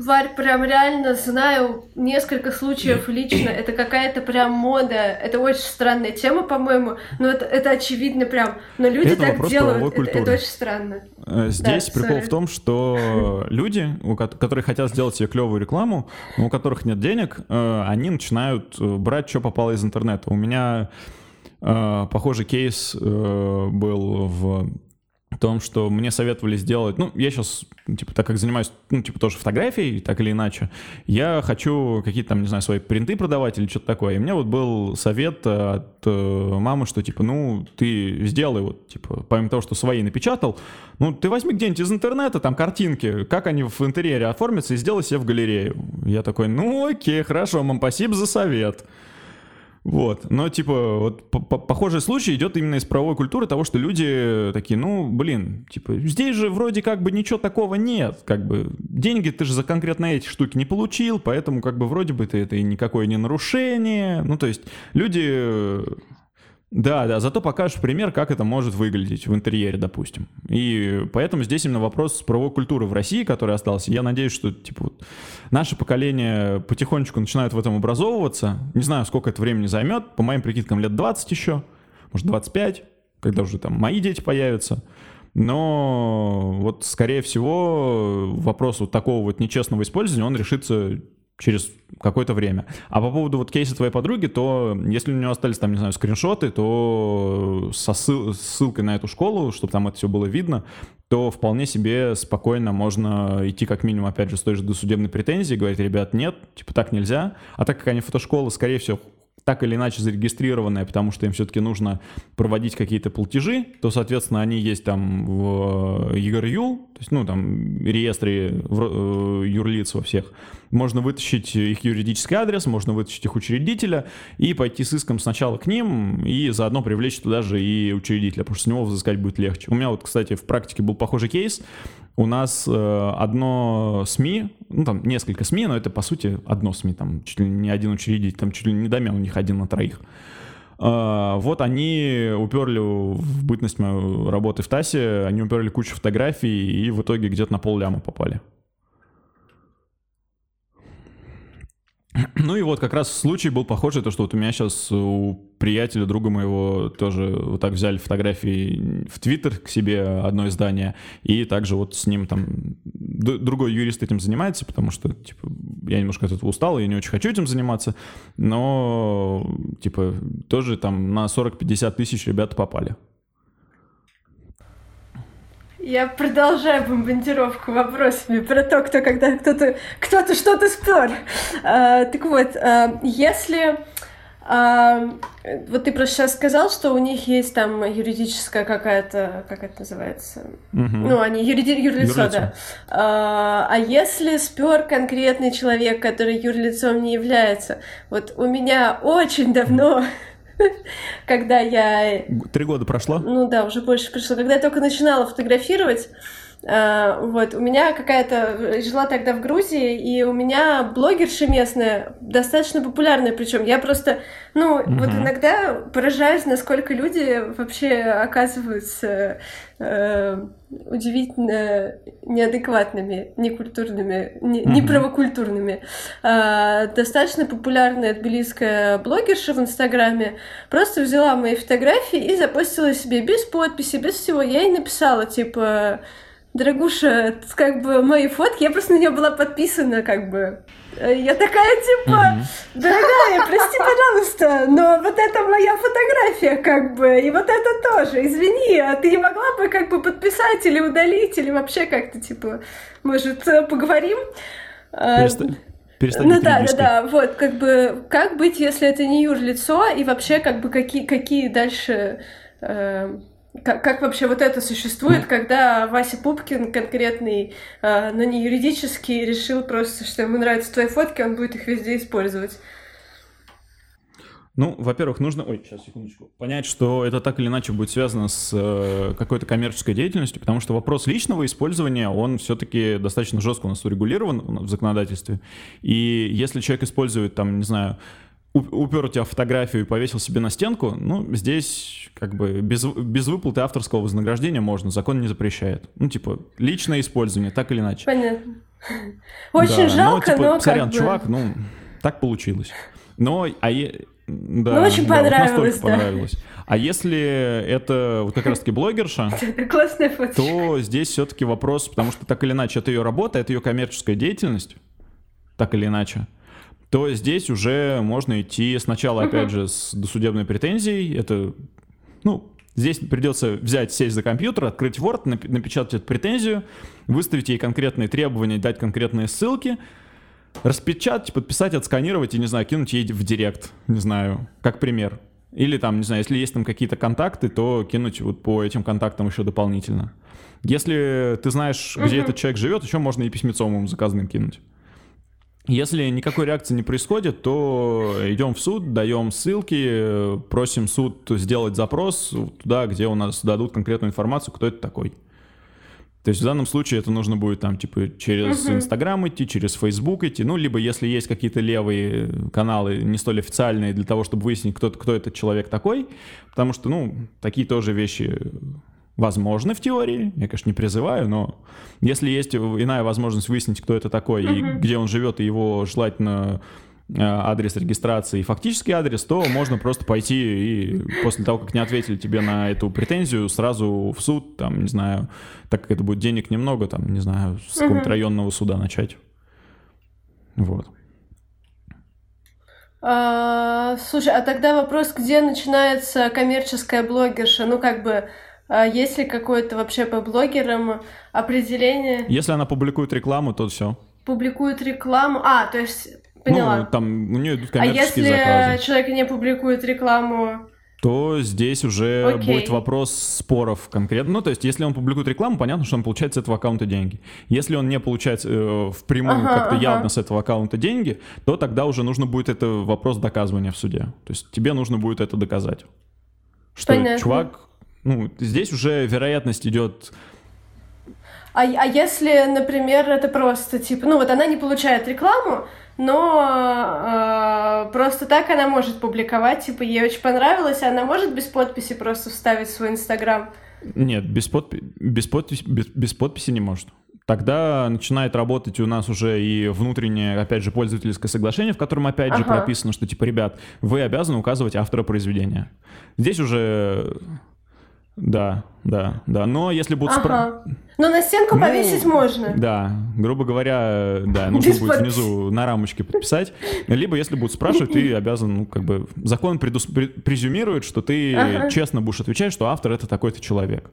Варь, прям реально знаю несколько случаев лично, это какая-то прям мода, это очень странная тема, по-моему, но это очевидно прям, но люди это так делают, это очень странно. Здесь да, прикол в том, что люди, которые хотят сделать себе клевую рекламу, но у которых нет денег, они начинают брать, что попало из интернета. У меня похожий кейс был в... о том, что мне советовали сделать... Ну, я сейчас, типа, так как занимаюсь, ну, типа, тоже фотографией, так или иначе, я хочу какие-то там, не знаю, свои принты продавать или что-то такое. И мне вот был совет от мамы, что, типа, ну, ты сделай вот, типа, помимо того, что свои напечатал, ну, ты возьми где-нибудь из интернета там картинки, как они в интерьере оформятся, и сделай себе в галерею. Я такой, ну, окей, хорошо, мам, спасибо за совет. Вот, но типа вот похожий случай идет именно из правовой культуры того, что люди такие, ну блин, типа здесь же вроде как бы ничего такого нет, как бы деньги ты же за конкретно эти штуки не получил, поэтому как бы вроде бы ты это и никакое не нарушение, ну то есть люди, да, зато покажешь пример, как это может выглядеть в интерьере, допустим, и поэтому здесь именно вопрос правовой культуры в России, который остался, я надеюсь, что типа вот наше поколение потихонечку начинает в этом образовываться. Не знаю, сколько это времени займет. По моим прикидкам, лет 20 еще. Может, 25, когда уже там мои дети появятся. Но вот, скорее всего, вопрос вот такого вот нечестного использования, он решится через какое-то время. А по поводу вот кейса твоей подруги, то если у нее остались там, не знаю, скриншоты, то со ссылкой на эту школу, чтобы там это все было видно, то вполне себе спокойно можно идти как минимум, опять же, с той же досудебной претензией, говорить, ребят, нет, типа так нельзя. А так как они фотошколы, скорее всего, так или иначе зарегистрированные, потому что им все-таки нужно проводить какие-то платежи, то, соответственно, они есть там в ЕГРЮ, то есть, ну, там, реестре юрлиц во всех. Можно вытащить их юридический адрес, можно вытащить их учредителя и пойти с иском сначала к ним и заодно привлечь туда же и учредителя, потому что с него взыскать будет легче. У меня вот, кстати, в практике был похожий кейс. У нас одно СМИ, ну там несколько СМИ, но это по сути одно СМИ, там чуть ли не один учредитель, там чуть ли не домен у них один на троих. Вот они уперли в бытность моей работы в ТАССе, они уперли кучу фотографий и в итоге где-то на полляма попали. Ну и вот как раз случай был похожий, то, что вот у меня сейчас у приятеля, друга моего, тоже вот так взяли фотографии в Твиттер к себе одно издание, и также вот с ним там другой юрист этим занимается, потому что, типа, я немножко от этого устал, я не очень хочу этим заниматься, но, типа, тоже там на 40-50 тысяч ребята попали. Я продолжаю бомбардировку вопросами про то, кто когда кто-то что-то спер. Так вот, если вот ты просто сейчас сказал, что у них есть там юридическая какая-то, как это называется, ну они юрлицо, да. А если спер конкретный человек, который юрлицом не является, вот у меня очень давно. Когда я... 3 года прошло? Ну да, уже больше прошло. Когда я только начинала фотографировать, вот, у меня какая-то... Жила тогда в Грузии, и у меня блогерша местная, достаточно популярная причем. Я просто, ну, вот иногда поражаюсь, насколько люди вообще оказываются удивительно неадекватными, некультурными, неправокультурными. Достаточно популярная тбилисская блогерша в Инстаграме просто взяла мои фотографии и запостила себе без подписи, без всего. Я ей написала, типа, дорогуша, как бы мои фотки, я просто на нее была подписана, как бы. Я такая, типа, дорогая, прости, пожалуйста, но вот это моя фотография, как бы, и вот это тоже, извини, а ты не могла бы, как бы, подписать или удалить, или вообще как-то, типа, может, поговорим? Ну да, вот, как бы, как быть, если это не юрлицо, и вообще, как бы, какие дальше... Как вообще вот это существует, когда Вася Пупкин конкретный, но не юридический, решил просто, что ему нравятся твои фотки, он будет их везде использовать? Ну, во-первых, нужно... Ой, сейчас, секундочку. Понять, что это так или иначе будет связано с какой-то коммерческой деятельностью, потому что вопрос личного использования, он все-таки достаточно жестко у нас урегулирован в законодательстве. И если человек использует, там, не знаю... упер у тебя фотографию и повесил себе на стенку, ну, здесь как бы без выплаты авторского вознаграждения можно, закон не запрещает. Ну, типа, личное использование, так или иначе. Понятно. Очень да, жалко, но, типа, но сорян, чувак, ну, так получилось. Но, да, ну, очень да, понравилось, вот да. Понравилось. А если это вот как раз-таки блогерша, то здесь все-таки вопрос, потому что так или иначе это ее работа, это ее коммерческая деятельность, так или иначе, то здесь уже можно идти сначала, опять же, с досудебной претензией. Это, ну, здесь придется взять, сесть за компьютер, открыть Word, напечатать эту претензию, выставить ей конкретные требования, дать конкретные ссылки, распечатать, подписать, отсканировать и, не знаю, кинуть ей в директ, не знаю, как пример. Или там, не знаю, если есть там какие-то контакты, то кинуть вот по этим контактам еще дополнительно. Если ты знаешь, где этот человек живет, еще можно и письмецом ему заказным кинуть. Если никакой реакции не происходит, то идем в суд, даем ссылки, просим суд сделать запрос туда, где у нас дадут конкретную информацию, кто это такой. То есть в данном случае это нужно будет там типа через Инстаграм идти, через Фейсбук идти, ну либо если есть какие-то левые каналы, не столь официальные, для того, чтобы выяснить, кто этот человек такой, потому что, ну, такие тоже вещи... Возможно, в теории, я, конечно, не призываю, но если есть иная возможность выяснить, кто это такой и где он живет, и его желательно адрес регистрации и фактический адрес, то можно просто пойти и после того, как не ответили тебе на эту претензию, сразу в суд, там, не знаю, так как это будет денег немного, там, не знаю, с какого-то районного суда начать. Вот. Слушай, а тогда вопрос, где начинается коммерческая блогерша, ну, как бы... А есть ли какое-то вообще по блогерам определение? Если она публикует рекламу, то все. Публикует рекламу. А, то есть поняла. Ну, там у нее идут коммерческие заказы. А если человек не публикует рекламу, то здесь уже будет вопрос споров конкретно. Ну, то есть, если он публикует рекламу, понятно, что он получает с этого аккаунта деньги. Если он не получает впрямую явно с этого аккаунта деньги, то тогда уже нужно будет это вопрос доказывания в суде. То есть, тебе нужно будет это доказать. Что чувак... Ну, здесь уже вероятность идет... А если, например, это просто, типа, ну вот она не получает рекламу, но просто так она может публиковать, типа, ей очень понравилось, а она может без подписи просто вставить в свой Инстаграм? Нет, без подписи не может. Тогда начинает работать у нас уже и внутреннее, опять же, пользовательское соглашение, в котором, опять же, прописано, что, типа, ребят, вы обязаны указывать автора произведения. Здесь уже... Да. Но если будут но на стенку повесить можно. Да, грубо говоря, да, нужно будет внизу на рамочке подписать. Либо если будут спрашивать, ты обязан, ну, как бы, закон презюмирует, что ты честно будешь отвечать, что автор — это такой-то человек.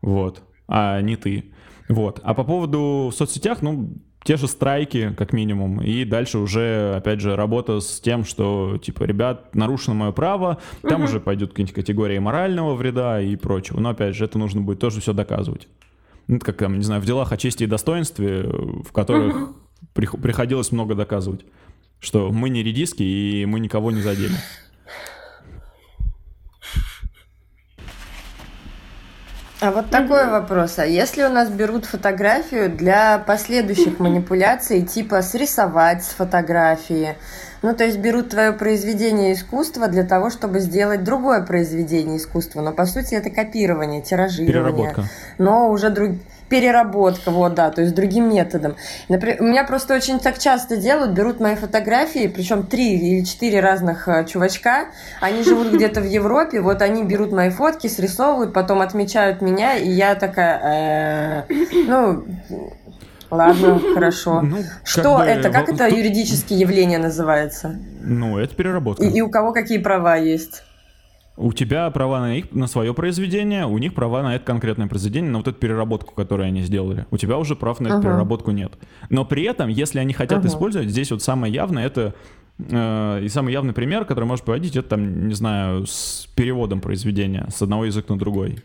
Вот, а не ты. Вот. А по поводу в соцсетях, ну, те же страйки, как минимум, и дальше уже, опять же, работа с тем, что, типа, ребят, нарушено мое право, там уже пойдут какие-нибудь категории морального вреда и прочего, но, опять же, это нужно будет тоже все доказывать. Ну, это как, там, не знаю, в делах о чести и достоинстве, в которых приходилось много доказывать, что мы не редиски и мы никого не задели. А вот такой вопрос. А если у нас берут фотографию для последующих манипуляций, типа срисовать с фотографии, ну, то есть берут твое произведение искусства для того, чтобы сделать другое произведение искусства, но, по сути, это копирование, тиражирование. Переработка. Но уже переработка, вот, да, то есть другим методом. Например, у меня просто очень так часто делают, берут мои фотографии, причем 3 или 4 разных чувачка, они живут где-то в Европе, вот они берут мои фотки, срисовывают, потом отмечают меня, и я такая, ну... Ладно, хорошо. Ну, что как бы, это? Как это юридически явление называется? Ну, это переработка. И у кого какие права есть? У тебя права на свое произведение, у них права на это конкретное произведение, на вот эту переработку, которую они сделали. У тебя уже прав на эту переработку нет. Но при этом, если они хотят использовать, здесь вот самое явное, это... И самый явный пример, который может приводить, это, там, не знаю, с переводом произведения с одного языка на другой.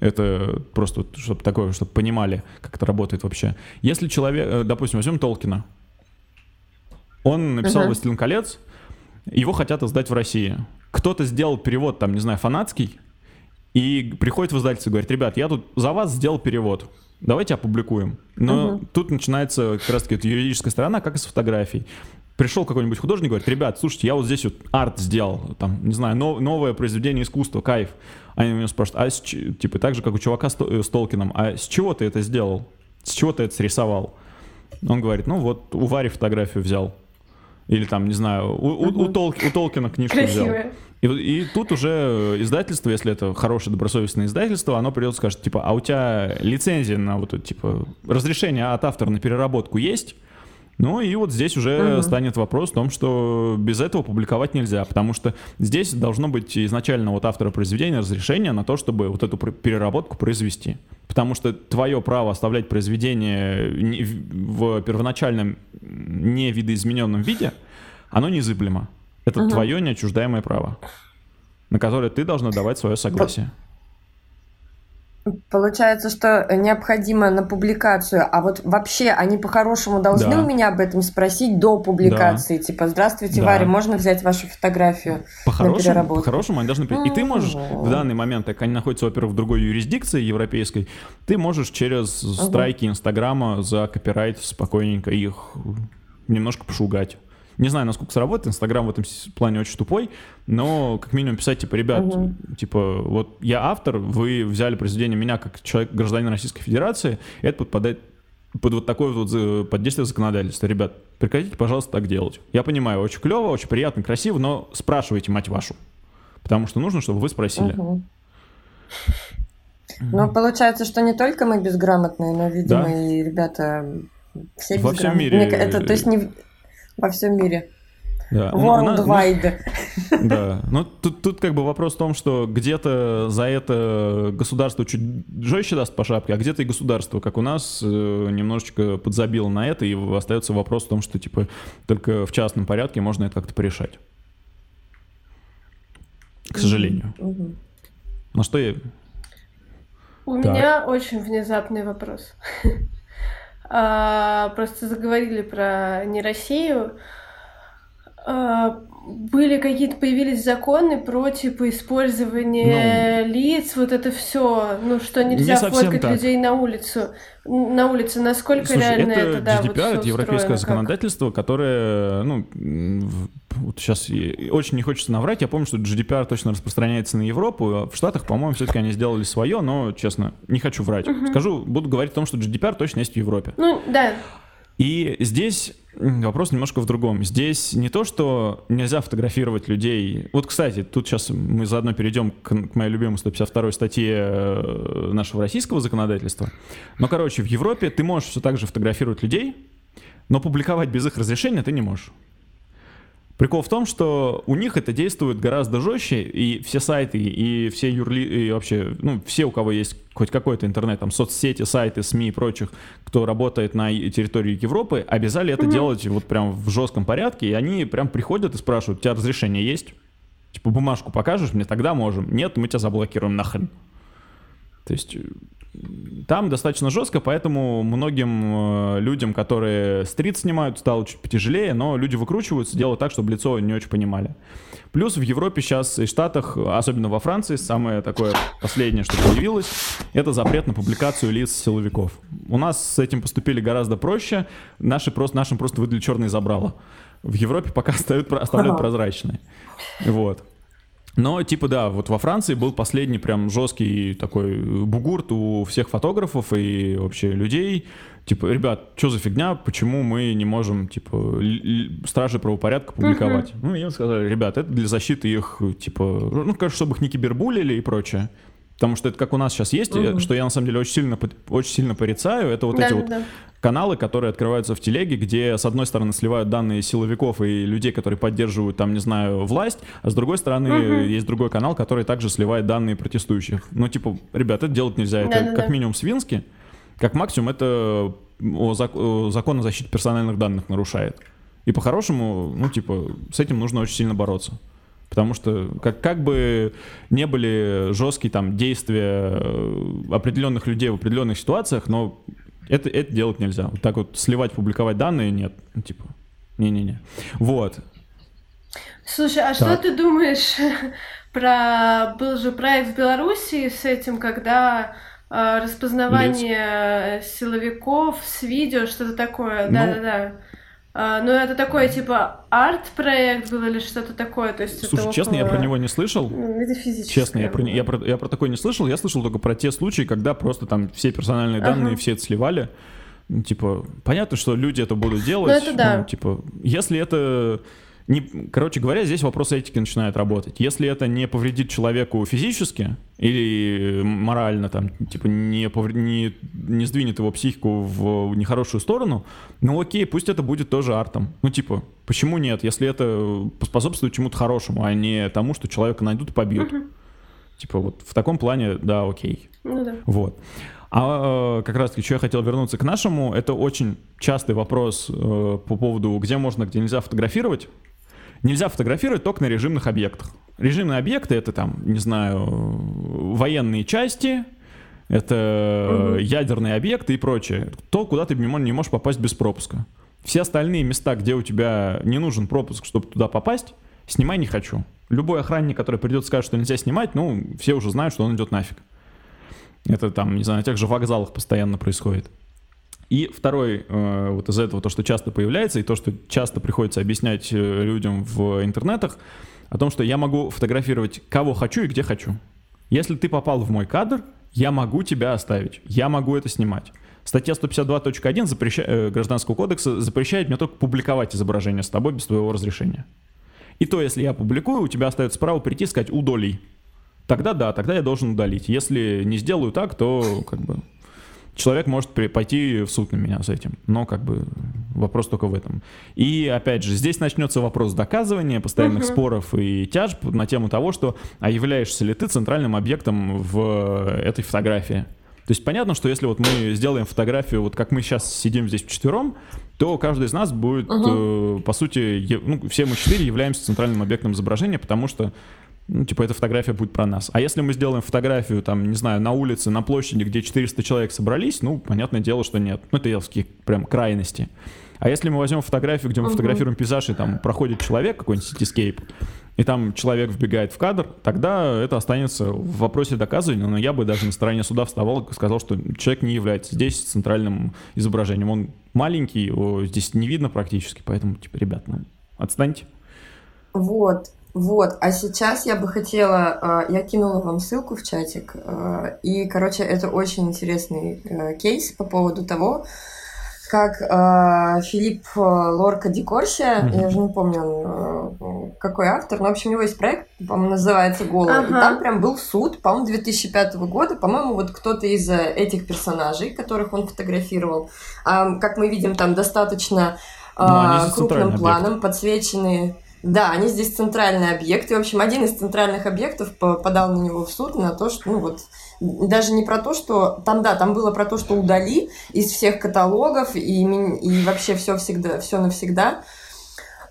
Это просто, чтобы такое, чтобы понимали, как это работает вообще. Если человек, допустим, возьмем Толкина, он написал «Властелин колец», его хотят издать в России. Кто-то сделал перевод, там, не знаю, фанатский, и приходит в издательство и говорит: ребят, я тут за вас сделал перевод, давайте опубликуем. Но тут начинается как раз-таки вот юридическая сторона, как и с фотографией. Пришел какой-нибудь художник и говорит: ребят, слушайте, я вот здесь вот арт сделал, там, не знаю, новое произведение искусства, кайф. Они меня спрашивают, типа, так же, как у чувака с Толкином, а с чего ты это сделал? С чего ты это срисовал? Он говорит: ну вот, у Вари фотографию взял. Или там, не знаю, у Толкина книжку красивая. Взял. И тут уже издательство, если это хорошее добросовестное издательство, оно придет и скажет, типа, а у тебя лицензия на вот это, типа, разрешение от автора на переработку есть? Ну и вот здесь уже станет вопрос в том, что без этого публиковать нельзя, потому что здесь должно быть изначально от автора произведения разрешение на то, чтобы вот эту переработку произвести. Потому что твое право оставлять произведение в первоначальном не видоизмененном виде, оно незыблемо. Это твое неотчуждаемое право, на которое ты должна давать свое согласие. Получается, что необходимо на публикацию, а вот вообще они по-хорошему должны у меня об этом спросить до публикации, типа, здравствуйте, Варя, можно взять вашу фотографию на переработку? По-хорошему они должны... И ты можешь в данный момент, так они находятся, во-первых, в другой юрисдикции европейской, ты можешь через страйки Инстаграма за копирайт спокойненько их немножко пошугать. Не знаю, насколько сработает, Инстаграм в этом плане очень тупой, но как минимум писать, типа, ребят, типа, вот я автор, вы взяли произведение меня как человек, гражданин Российской Федерации, это подпадает под вот такое вот под действие законодательства. Ребят, прекратите, пожалуйста, так делать. Я понимаю, очень клево, очень приятно, красиво, но спрашивайте, мать вашу, потому что нужно, чтобы вы спросили. Ну, получается, что не только мы безграмотные, но, видимо, и ребята все безграмотные. Во всем мире. Во всем мире. Да. Worldwide. Да, ну тут как бы вопрос в том, что где-то за это государство чуть жестче даст по шапке, а где-то и государство, как у нас, немножечко подзабило на это, и остается вопрос в том, что типа только в частном порядке можно это как-то порешать. К сожалению. Угу. Ну что я... У так. меня очень внезапный вопрос. Просто заговорили про не Россию. Были какие-то, появились законы про типа использование лиц, вот это все, ну что нельзя фоткать людей на улицу. На улице, насколько реально это да, GDPR, вот это европейское законодательство, как? Которое, ну, вот сейчас очень не хочется наврать, я помню, что GDPR точно распространяется на Европу, а в Штатах, по-моему, все-таки они сделали свое, но, честно, не хочу врать. Угу. Скажу, буду говорить о том, что GDPR точно есть в Европе. Ну, да. И здесь вопрос немножко в другом. Здесь не то, что нельзя фотографировать людей. Вот, кстати, тут сейчас мы заодно перейдем к моей любимой 152-й статье нашего российского законодательства. Но, короче, в Европе ты можешь все так же фотографировать людей, но публиковать без их разрешения ты не можешь. Прикол в том, что у них это действует гораздо жестче, и все сайты, и все юрли, и вообще, ну, все, у кого есть хоть какой-то интернет, там, соцсети, сайты, СМИ и прочих, кто работает на территории Европы, обязали это делать вот прям в жестком порядке, и они прям приходят и спрашивают, у тебя разрешение есть? Типа, бумажку покажешь мне, тогда можем. Нет, мы тебя заблокируем нахрен. То есть... Там достаточно жестко, поэтому многим людям, которые стрит снимают, стало чуть потяжелее, но люди выкручиваются, делают так, чтобы лицо не очень понимали. Плюс в Европе сейчас и Штатах, особенно во Франции, самое такое последнее, что появилось, это запрет на публикацию лиц силовиков. У нас с этим поступили гораздо проще, нашим просто выдали черные забрала. В Европе пока оставляют прозрачные. Вот. Но, типа, да, вот во Франции был последний прям жесткий такой бугурт у всех фотографов и вообще людей. Типа, ребят, что за фигня, почему мы не можем, типа, стражи правопорядка публиковать? Ну, им сказали, ребят, это для защиты их, типа, ну, конечно, чтобы их не кибербулили и прочее. Потому что это как у нас сейчас есть, что я, на самом деле, очень сильно порицаю, это вот каналы, которые открываются в телеге, где с одной стороны сливают данные силовиков и людей, которые поддерживают, там, не знаю, власть, а с другой стороны есть другой канал, который также сливает данные протестующих. Ну, типа, ребят, это делать нельзя, это как минимум свински, как максимум это закон о защите персональных данных нарушает. И по-хорошему, ну, типа, с этим нужно очень сильно бороться. Потому что как бы не были жесткие там действия определенных людей в определенных ситуациях, но это делать нельзя. Вот так вот сливать, публиковать данные нет. Типа, не-не-не. Вот. Слушай, а что ты думаешь про... Был же проект в Беларуси с этим, когда распознавание силовиков с видео, что-то такое. Ну... Да-да-да. Ну, это такой, типа, арт-проект был или что-то такое, то есть... Слушай, честно, я про него не слышал. Это физически. Честно, я про такое не слышал. Я слышал только про те случаи, когда просто там все персональные данные, все это сливали. Ну, типа, понятно, что люди это будут делать. Ну, это да. Ну, типа, если это... Короче говоря, здесь вопрос этики начинает работать. Если это не повредит человеку физически или морально, там, типа не сдвинет его психику в нехорошую сторону, ну окей, пусть это будет тоже артом. Ну типа, почему нет, если это поспособствует чему-то хорошему, а не тому, что человека найдут и побьют. Типа вот в таком плане, да, окей. Ну да. Вот. А как раз-таки, что я хотел вернуться к нашему, это очень частый вопрос по поводу, где можно, где нельзя фотографировать. Нельзя фотографировать только на режимных объектах. Режимные объекты — это там, не знаю, военные части, это ядерные объекты и прочее. То, куда ты не можешь попасть без пропуска. Все остальные места, где у тебя не нужен пропуск, чтобы туда попасть, снимай не хочу. Любой охранник, который придет и скажет, что нельзя снимать, ну, все уже знают, что он идет нафиг. Это там, не знаю, на тех же вокзалах постоянно происходит. И второй, вот из-за этого, то, что часто появляется, и то, что часто приходится объяснять людям в интернетах, о том, что я могу фотографировать кого хочу и где хочу. Если ты попал в мой кадр, я могу тебя оставить, я могу это снимать. Статья 152.1 Гражданского кодекса запрещает мне только публиковать изображение с тобой без твоего разрешения. И то, если я публикую, у тебя остается право прийти и сказать «удали». Тогда да, тогда я должен удалить. Если не сделаю так, то как бы человек может пойти в суд на меня за этим. Но как бы вопрос только в этом. И опять же, здесь начнется вопрос доказывания, постоянных споров и тяжб на тему того, что а являешься ли ты центральным объектом в этой фотографии. То есть понятно, что если вот мы сделаем фотографию, вот как мы сейчас сидим здесь вчетвером, то каждый из нас будет, по сути, ну, все мы четыре являемся центральным объектом изображения, потому что, ну, типа, эта фотография будет про нас. А если мы сделаем фотографию, там, не знаю, на улице, на площади, где 400 человек собрались, ну, понятное дело, что нет. Ну, это явские прям крайности. А если мы возьмем фотографию, где мы фотографируем пейзаж, и там проходит человек, какой-нибудь ситискейп, и там человек вбегает в кадр, тогда это останется в вопросе доказывания, но я бы даже на стороне суда вставал и сказал, что человек не является здесь центральным изображением. Он маленький, его здесь не видно практически, поэтому, типа, ребят, ну, отстаньте. Вот. Вот, а сейчас я бы хотела, я кинула вам ссылку в чатик, и, короче, это очень интересный кейс по поводу того, как Филип-Лорка ди Корсия, я уже не помню, он, какой автор, но, в общем, у него есть проект, по-моему, называется «Голова», и там прям был суд, по-моему, 2005 года, по-моему, вот кто-то из этих персонажей, которых он фотографировал, как мы видим, там достаточно крупным планом подсвечены... Да, они здесь центральный объект, и, в общем, один из центральных объектов подал на него в суд на то, что, ну вот, даже не про то, что, там, да, там было про то, что удали из всех каталогов и вообще все всегда, все навсегда,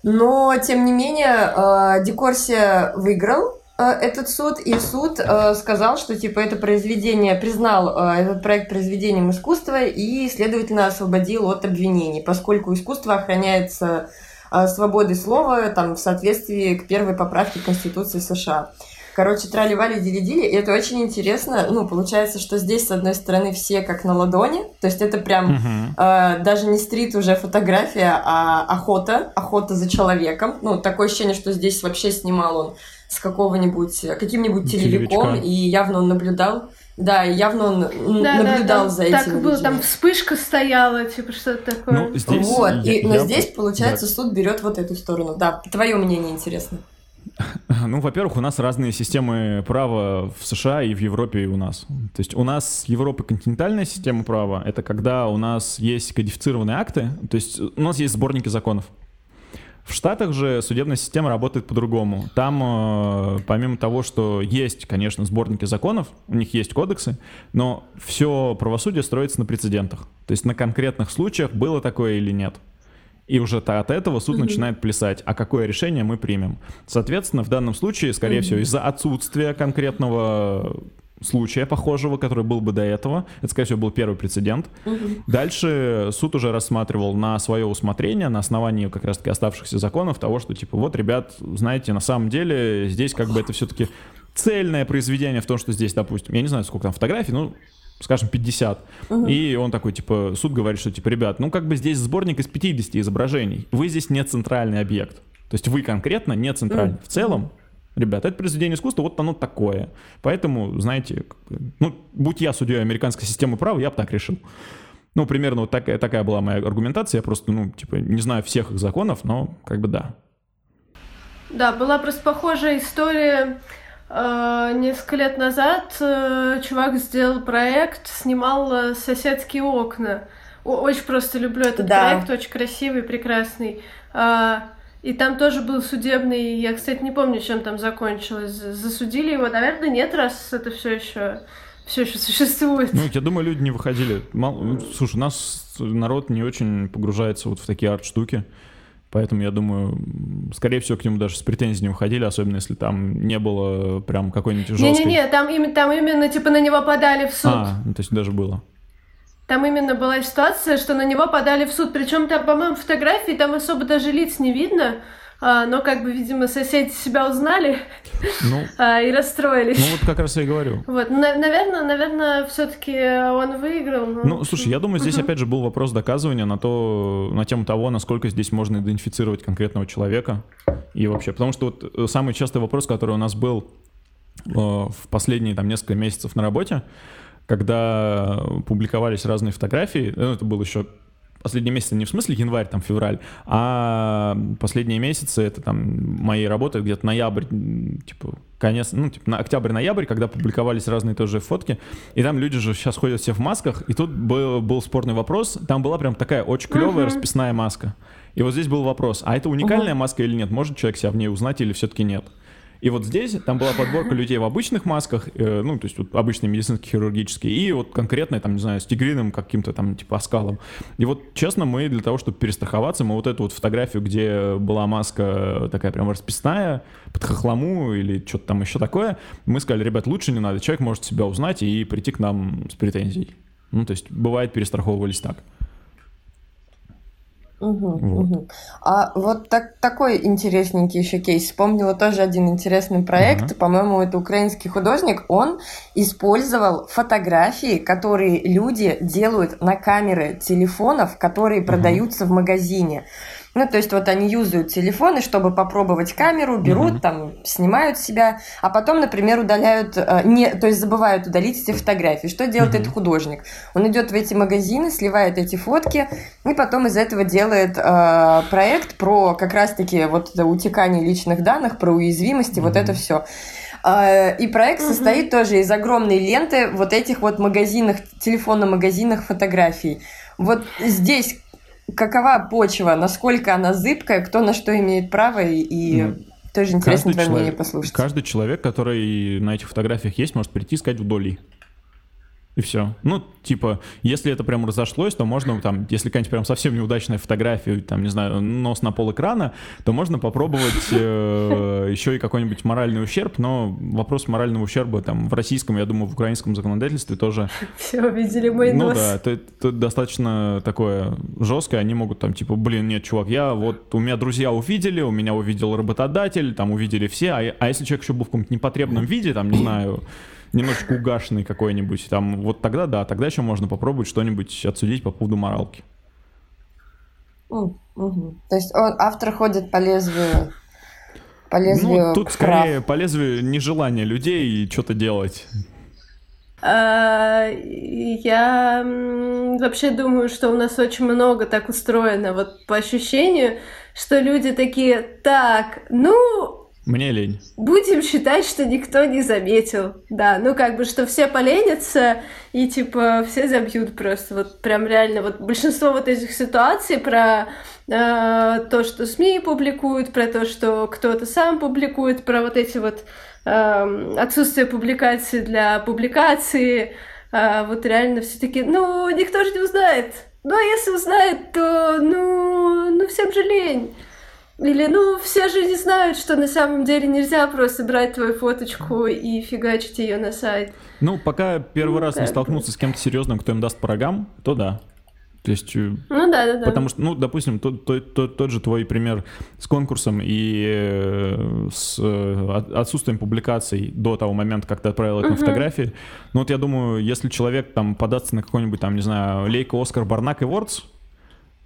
но, тем не менее, ди Корсия выиграл этот суд, и суд сказал, что, типа, это произведение, признал этот проект произведением искусства и, следовательно, освободил от обвинений, поскольку искусство охраняется... свободы слова там, в соответствии к первой поправке Конституции США. Короче, трали-вали-дили-дили, и это очень интересно. Ну, получается, что здесь, с одной стороны, все как на ладони, то есть это прям даже не стрит уже фотография, а охота за человеком. Ну, такое ощущение, что здесь вообще снимал он с какого-нибудь, каким-нибудь телевиком, и явно он наблюдал. Да, явно он наблюдал за этим. Так было, там вспышка стояла, типа что-то такое. Ну, здесь вот, но здесь, получается, суд берет вот эту сторону. Да, твое мнение интересно. Ну, во-первых, у нас разные системы права в США и в Европе и у нас. То есть у нас Европа континентальная система права, это когда у нас есть кодифицированные акты, то есть у нас есть сборники законов. В Штатах же судебная система работает по-другому. Там, помимо того, что есть, конечно, сборники законов, у них есть кодексы, но все правосудие строится на прецедентах. То есть на конкретных случаях было такое или нет. И уже от этого суд начинает плясать, а какое решение мы примем. Соответственно, в данном случае, скорее всего, из-за отсутствия конкретного случая похожего, который был бы до этого, это, скорее всего, был первый прецедент. Дальше суд уже рассматривал на свое усмотрение, на основании как раз-таки оставшихся законов, того, что типа вот, ребят, знаете, на самом деле здесь как бы это все-таки цельное произведение в том, что здесь, допустим, я не знаю, сколько там фотографий, ну, скажем, 50. И он такой, типа, суд говорит, что, типа, ребят, ну, как бы здесь сборник из 50 изображений. Вы здесь не центральный объект. То есть вы конкретно не центральный. В целом, ребят, это произведение искусства, вот оно такое. Поэтому, знаете, ну, будь я судьей американской системы права, я бы так решил. Ну, примерно вот такая была моя аргументация. Я просто, ну, типа, не знаю всех их законов, но как бы да. Да, была просто похожая история... Несколько лет назад чувак сделал проект, снимал соседские окна. Очень просто люблю этот проект, очень красивый, прекрасный. И там тоже был судебный, я, кстати, не помню, чем там закончилось. Засудили его, наверное, нет, раз это все еще существует. Ну, я думаю, люди не выходили. Слушай, у нас народ не очень погружается вот в такие арт-штуки. Поэтому, я думаю, скорее всего, к нему даже с претензий не уходили, особенно если там не было прям какой-нибудь жесткой... Не-не-не, там именно типа на него подали в суд. Ну, то есть даже было. Там именно была ситуация, что на него подали в суд. Причем там, по-моему, фотографии, там особо даже лиц не видно. Но как бы, видимо, соседи себя узнали и расстроились. Ну вот как раз я и говорю. Вот, наверное, все-таки он выиграл. Но... Ну, слушай, я думаю, здесь опять же был вопрос доказывания на тему того, насколько здесь можно идентифицировать конкретного человека и вообще. Потому что вот самый частый вопрос, который у нас был в последние там несколько месяцев на работе, когда публиковались разные фотографии, это был еще последние месяцы не в смысле январь, там, февраль, а последние месяцы, это там моей работы где-то ноябрь, типа, конец, ну, типа, на октябрь-ноябрь, когда публиковались разные тоже фотки, и там люди же сейчас ходят все в масках, и тут был спорный вопрос, там была прям такая очень клевая расписная маска. И вот здесь был вопрос, а это уникальная маска или нет? Может человек себя в ней узнать или все-таки нет? И вот здесь там была подборка людей в обычных масках, ну, то есть вот, обычные медицинские, хирургические, и вот конкретно, там, не знаю, с тигриным каким-то там, типа, оскалом. И вот, честно, мы для того, чтобы перестраховаться, мы вот эту вот фотографию, где была маска такая прям расписная, под хохлому или что-то там еще такое, мы сказали, ребят, лучше не надо, человек может себя узнать и прийти к нам с претензией. Ну, то есть, бывает, перестраховывались так. Угу, вот. Угу. А вот такой интересненький еще кейс. Вспомнила тоже один интересный проект. По-моему, это украинский художник. Он использовал фотографии, которые люди делают на камеры телефонов, которые продаются в магазине. Ну, то есть, вот они юзают телефоны, чтобы попробовать камеру, берут, там, снимают себя, а потом, например, удаляют, то есть, забывают удалить эти фотографии. Что делает этот художник? Он идет в эти магазины, сливает эти фотки, и потом из этого делает проект про как раз-таки вот это утекание личных данных, про уязвимости, вот это все. И проект состоит тоже из огромной ленты вот этих вот магазинах, телефонно-магазинах фотографий. Вот здесь... Какова почва, насколько она зыбкая, кто на что имеет право, и тоже интересно твое мнение послушать. Каждый человек, который на этих фотографиях есть, может прийти и искать вдоль. И все. Ну, типа, если это прям разошлось, то можно там, если какая-нибудь прям совсем неудачная фотография, там, не знаю, нос на пол экрана, то можно попробовать еще и какой-нибудь моральный ущерб, но вопрос морального ущерба там в российском, я думаю, в украинском законодательстве тоже... Все, увидели мой нос. Ну да, это достаточно такое жесткое, они могут там, типа, блин, нет, чувак, я вот, у меня друзья увидели, у меня увидел работодатель, там увидели все, а если человек еще был в каком-то непотребном виде, там, не знаю... немножечко угашенный какой-нибудь, там, вот тогда, да, тогда еще можно попробовать что-нибудь отсудить по поводу моралки. То есть автор ходит по лезвию прав. Тут скорее по лезвию нежелания людей что-то делать. Я вообще думаю, что у нас очень много так устроено, вот по ощущению, что люди такие, так, ну... Мне лень. Будем считать, что никто не заметил. Да, ну как бы, что все поленятся и типа все забьют просто. Вот прям реально вот большинство вот этих ситуаций про то, что СМИ публикуют, про то, что кто-то сам публикует, про вот эти вот отсутствие публикации для публикации. Вот реально все такие, ну никто же не узнает. Ну а если узнает, то ну всем же лень. Или, ну, все же не знают, что на самом деле нельзя просто брать твою фоточку и фигачить ее на сайт. Ну, пока первый раз не столкнуться с кем-то серьезным, кто им даст по рогам, то да. То есть, потому что, ну, допустим, тот же твой пример с конкурсом и с отсутствием публикаций до того момента, как ты отправил это на фотографии. Ну, вот я думаю, если человек там подастся на какой-нибудь, там, не знаю, Лейка Оскар Барнак Эвордс,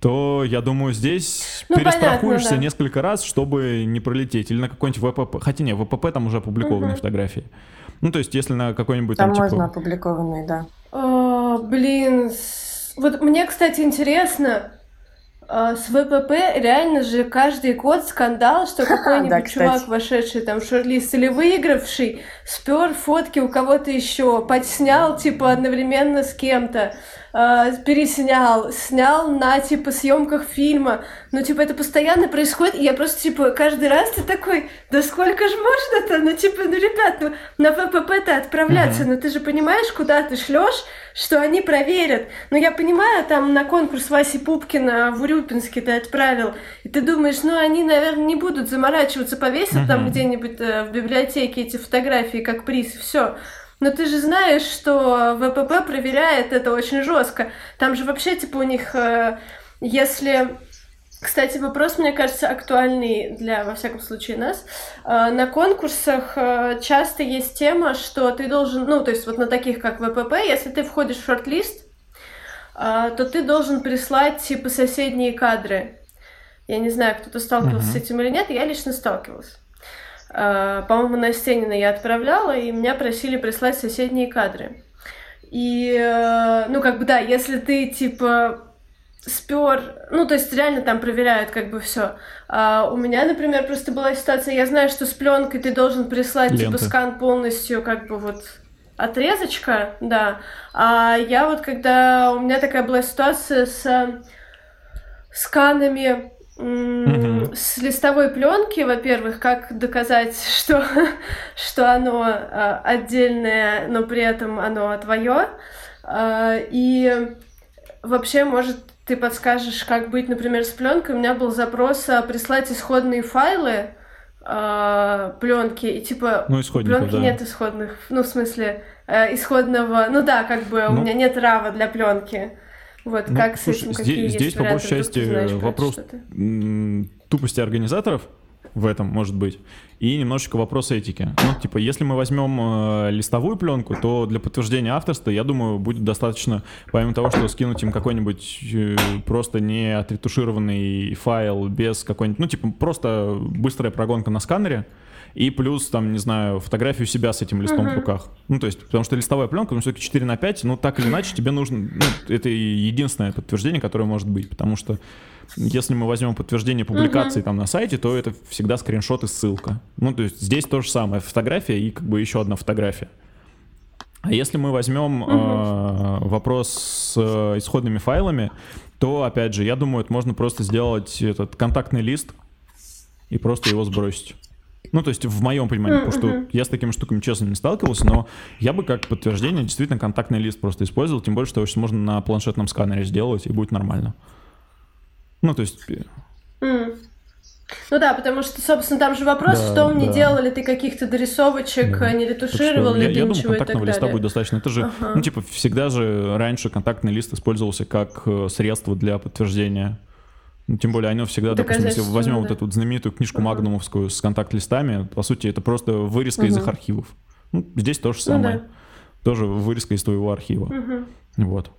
то, я думаю, здесь перестрахуешься несколько раз, чтобы не пролететь. Или на какой-нибудь ВПП. Хотя нет, ВПП там уже опубликованные фотографии. Ну, то есть, если на какой-нибудь... Там можно типа... опубликованные, да. Блин, вот мне, кстати, интересно, с ВПП реально же каждый год скандал, что какой-нибудь чувак, вошедший там в шорт-лист или выигравший, спер фотки у кого-то еще, подснял типа одновременно с кем-то. Снял на, типа, съемках фильма. Ну, типа, это постоянно происходит, и я просто, типа, каждый раз ты такой, да сколько же можно-то? Ну, типа, ну, ребят, ну, на ВПП-то отправляться, но ты же понимаешь, куда ты шлёшь, что они проверят. Ну, я понимаю, там, на конкурс Васи Пупкина в Урюпинске ты отправил, и ты думаешь, ну, они, наверное, не будут заморачиваться, повесят там где-нибудь в библиотеке эти фотографии как приз, и всё. Но ты же знаешь, что ВПП проверяет это очень жестко. Там же вообще, типа, у них, если... Кстати, вопрос, мне кажется, актуальный для, во всяком случае, нас. На конкурсах часто есть тема, что ты должен... Ну, то есть вот на таких, как ВПП, если ты входишь в шорт-лист, то ты должен прислать, типа, соседние кадры. Я не знаю, кто-то сталкивался с этим или нет, я лично сталкивалась. По-моему, на Стенина я отправляла, и меня просили прислать соседние кадры. И, ну, как бы, да, если ты, типа, спер, ну, то есть реально там проверяют как бы все. А у меня, например, просто была ситуация, я знаю, что с пленкой ты должен прислать ленты, типа скан полностью, как бы вот отрезочка, да. А я вот когда, у меня такая была ситуация с сканами с листовой пленки, во-первых, как доказать, что оно отдельное, но при этом оно твое, и вообще, может, ты подскажешь, как быть, например, с пленкой. У меня был запрос прислать исходные файлы пленки, и типа пленки да. Нет исходных, ну, в смысле, исходного, ну да, как бы у меня нет рава для пленки. Вот ну, как слушай, с этим, какие здесь, по большей части, знаешь, вопрос тупости организаторов в этом, может быть, и немножечко вопрос этики. Ну, типа, если мы возьмем листовую пленку, то для подтверждения авторства, я думаю, будет достаточно, помимо того, что скинуть им какой-нибудь просто не отретушированный файл без какой-нибудь, ну, типа, просто быстрая прогонка на сканере, и плюс, там, не знаю, фотографию себя с этим листом в руках. Ну, то есть, потому что листовая пленка, ну, все-таки 4x5, ну, так или иначе, тебе нужно... Ну, это единственное подтверждение, которое может быть, потому что если мы возьмем подтверждение публикации там на сайте, то это всегда скриншот и ссылка. Ну, то есть, здесь то же самое. Фотография и как бы еще одна фотография. А если мы возьмем вопрос с исходными файлами, то, опять же, я думаю, это можно просто сделать этот контактный лист и просто его сбросить. Ну, то есть в моем понимании, потому что я с такими штуками, честно, не сталкивался, но я бы как подтверждение действительно контактный лист просто использовал, тем более, что его сейчас можно на планшетном сканере сделать, и будет нормально. Ну, то есть... Ну да, потому что, собственно, там же вопрос в том, не делал ли ты каких-то дорисовочек, не ретушировал ли ты ничего и так далее. Я думаю, контактного листа будет достаточно. Это же, ну, типа, всегда же раньше контактный лист использовался как средство для подтверждения. Ну, тем более, оно всегда, допустим, если возьмем вот эту вот знаменитую книжку магнумовскую с контакт-листами, по сути, это просто вырезка из их архивов. Ну, здесь то же самое. Тоже вырезка из твоего архива. Вот.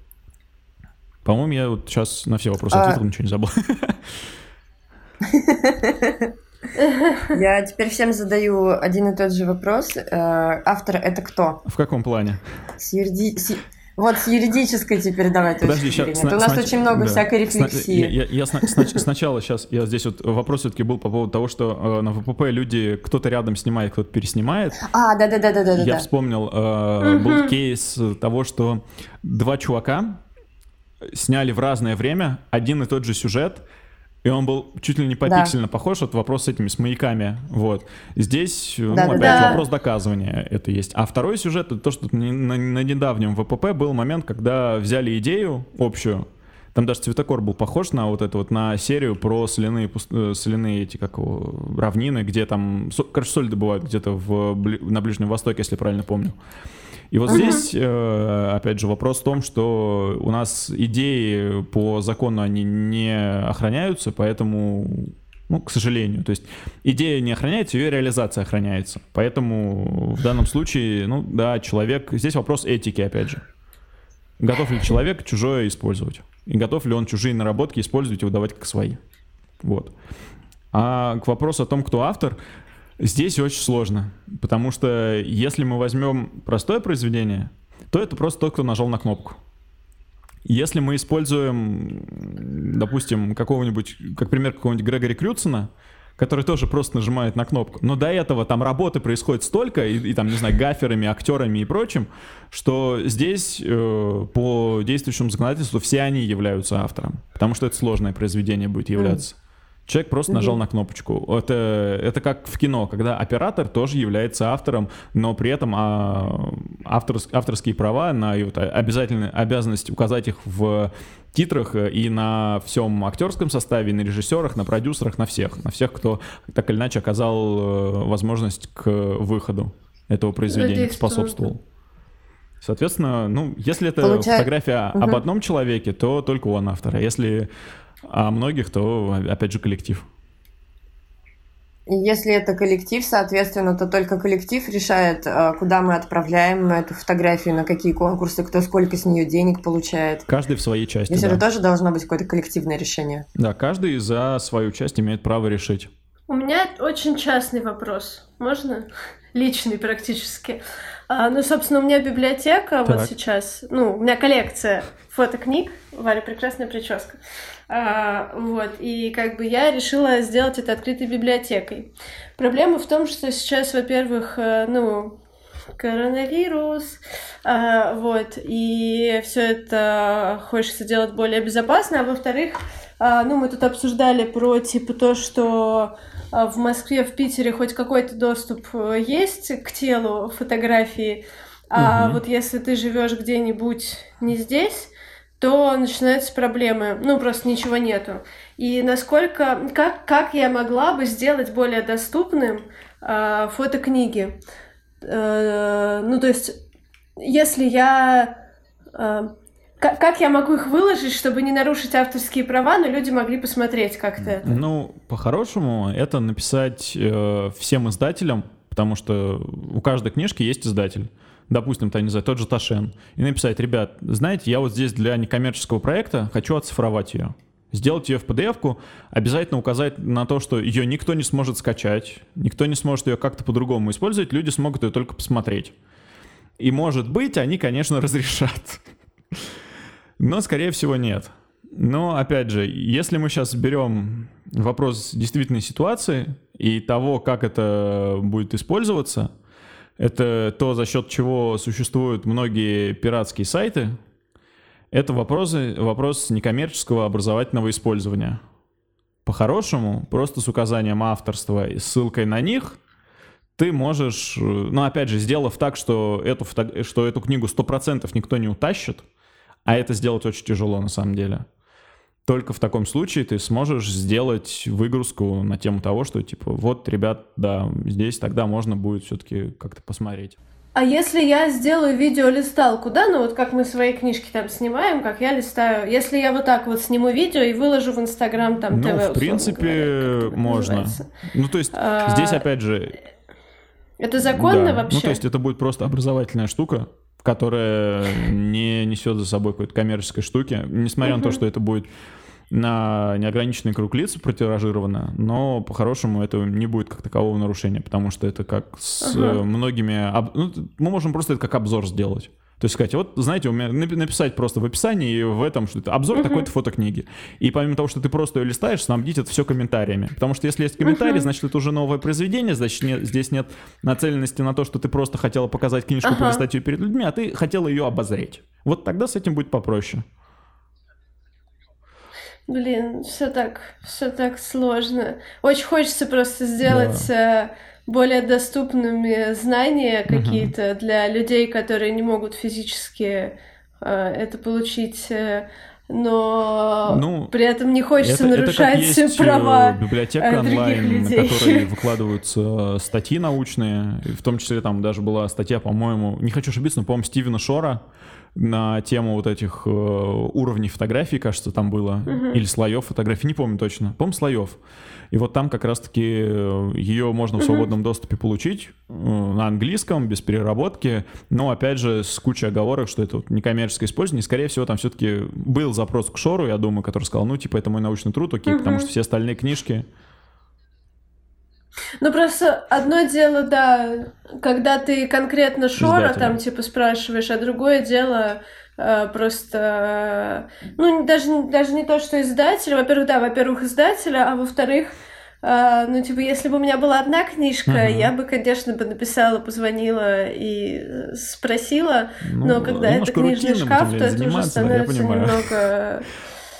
По-моему, я вот сейчас на все вопросы ответил, ничего не забыл. Я теперь всем задаю один и тот же вопрос. Автор — это кто? В каком плане? Вот с юридической теперь давай. Подожди, сейчас, у нас очень много всякой рефлексии. Сначала сейчас, я здесь вот вопрос все-таки был по поводу того, что на ВПП люди, кто-то рядом снимает, кто-то переснимает. Да. Я вспомнил, был кейс того, что два чувака сняли в разное время один и тот же сюжет, и он был чуть ли не попиксельно похож, вот вопрос с этими, с маяками, вот. Здесь, опять же, вопрос доказывания это есть. А второй сюжет, это то, что на недавнем ВПП был момент, когда взяли идею общую, там даже цветокор был похож на вот это вот, на серию про соляные эти, как равнины, где там, короче, соль добывают где-то на Ближнем Востоке, если правильно помню. И вот здесь, опять же, вопрос в том, что у нас идеи по закону, они не охраняются, поэтому, ну, к сожалению, то есть идея не охраняется, ее реализация охраняется. Поэтому в данном случае, ну, да, человек, здесь вопрос этики, опять же. Готов ли человек чужое использовать? И готов ли он чужие наработки использовать и выдавать как свои? Вот. А к вопросу о том, кто автор... Здесь очень сложно, потому что если мы возьмем простое произведение, то это просто тот, кто нажал на кнопку. Если мы используем, допустим, какого-нибудь, как пример какого-нибудь Грегори Крюсона, который тоже просто нажимает на кнопку, но до этого там работы происходит столько, и там, не знаю, гаферами, актерами и прочим, что здесь по действующему законодательству все они являются автором, потому что это сложное произведение будет являться. Человек просто нажал на кнопочку. Это как в кино, когда оператор тоже является автором, но при этом авторские права на вот, обязанность указать их в титрах и на всем актерском составе, и на режиссерах, на продюсерах, на всех, кто так или иначе оказал возможность к выходу этого произведения, способствовал. Соответственно, ну, если это фотография об одном человеке, то только он автор. А если о многих, то, опять же, коллектив. Если это коллектив, соответственно, то только коллектив решает, куда мы отправляем эту фотографию, на какие конкурсы, кто сколько с нее денег получает. Каждый в своей части, здесь это тоже должно быть какое-то коллективное решение. Да, каждый за свою часть имеет право решить. У меня очень частный вопрос. Можно? Личный практически. Ну, собственно, у меня библиотека так. Вот сейчас, ну, у меня коллекция фотокниг, Варя, прекрасная прическа, вот, и как бы я решила сделать это открытой библиотекой. Проблема в том, что сейчас, во-первых, ну, коронавирус, вот, и все это хочется делать более безопасно, а во-вторых, ну, мы тут обсуждали про, типа, то, что в Москве, в Питере хоть какой-то доступ есть к телу фотографии, а вот если ты живешь где-нибудь не здесь, то начинаются проблемы, ну, просто ничего нету. И насколько, как я могла бы сделать более доступным фотокниги? Ну, то есть, если я... Как я могу их выложить, чтобы не нарушить авторские права, но люди могли посмотреть как-то это? Ну, по-хорошему, это написать всем издателям, потому что у каждой книжки есть издатель. Допустим, там, не знаю, тот же Ташен. И написать: ребят, знаете, я вот здесь для некоммерческого проекта хочу оцифровать ее. Сделать ее в PDF-ку, обязательно указать на то, что ее никто не сможет скачать, никто не сможет ее как-то по-другому использовать, люди смогут ее только посмотреть. И, может быть, они, конечно, разрешат. Но, скорее всего, нет. Но, опять же, если мы сейчас берем вопрос действительной ситуации и того, как это будет использоваться, это то, за счет чего существуют многие пиратские сайты, это вопрос некоммерческого образовательного использования. По-хорошему, просто с указанием авторства и ссылкой на них, ты можешь, ну, опять же, сделав так, что эту книгу 100% никто не утащит, а это сделать очень тяжело на самом деле. Только в таком случае ты сможешь сделать выгрузку на тему того, что типа вот, ребят, да, здесь тогда можно будет все-таки как-то посмотреть. А если я сделаю видеолисталку, да, ну вот как мы свои книжки там снимаем, как я листаю, если я вот так вот сниму видео и выложу в Инстаграм там ТВ, условно, в принципе, говоря, можно. Называется. Ну, то есть здесь, опять же... Это законно, да, вообще? Ну, то есть это будет просто образовательная штука, которая не несет за собой какой-то коммерческой штуки, несмотря на то, что это будет на неограниченный круг лиц протиражировано, но по-хорошему это не будет как такового нарушения, потому что это как с многими... Ну, мы можем просто это как обзор сделать. То есть сказать, вот, знаете, у меня написать просто в описании и в этом, что это обзор такой-то фотокниги. И помимо того, что ты просто ее листаешь, снабдить это все комментариями. Потому что если есть комментарии, значит, это уже новое произведение, значит, здесь нет нацеленности на то, что ты просто хотела показать книжку, полистать ее перед людьми, а ты хотела ее обозреть. Вот тогда с этим будет попроще. Блин, все так сложно. Очень хочется просто сделать... Да. Более доступными знания какие-то для людей, которые не могут физически это получить, но при этом не хочется нарушать права библиотека онлайн, на которой выкладываются статьи научные, в том числе там даже была статья, по-моему, не хочу ошибиться, но, по-моему, Стивена Шора на тему вот этих уровней фотографий, кажется, там было, или слоев фотографий, не помню точно, по-моему, слоев. И вот там как раз-таки ее можно в свободном доступе получить на английском, без переработки, но, опять же, с кучей оговорок, что это вот некоммерческое использование. И, скорее всего, там все-таки был запрос к Шору, я думаю, который сказал, ну, типа, это мой научный труд, окей, потому что все остальные книжки... Ну, просто одно дело, да, когда ты конкретно Шора издателя там, типа, спрашиваешь, а другое дело... Просто, ну, даже не то, что издатель, во-первых, издателя, а во-вторых, ну, типа, если бы у меня была одна книжка, я бы, конечно, написала, позвонила и спросила, но когда это книжный шкаф, то это уже становится немного...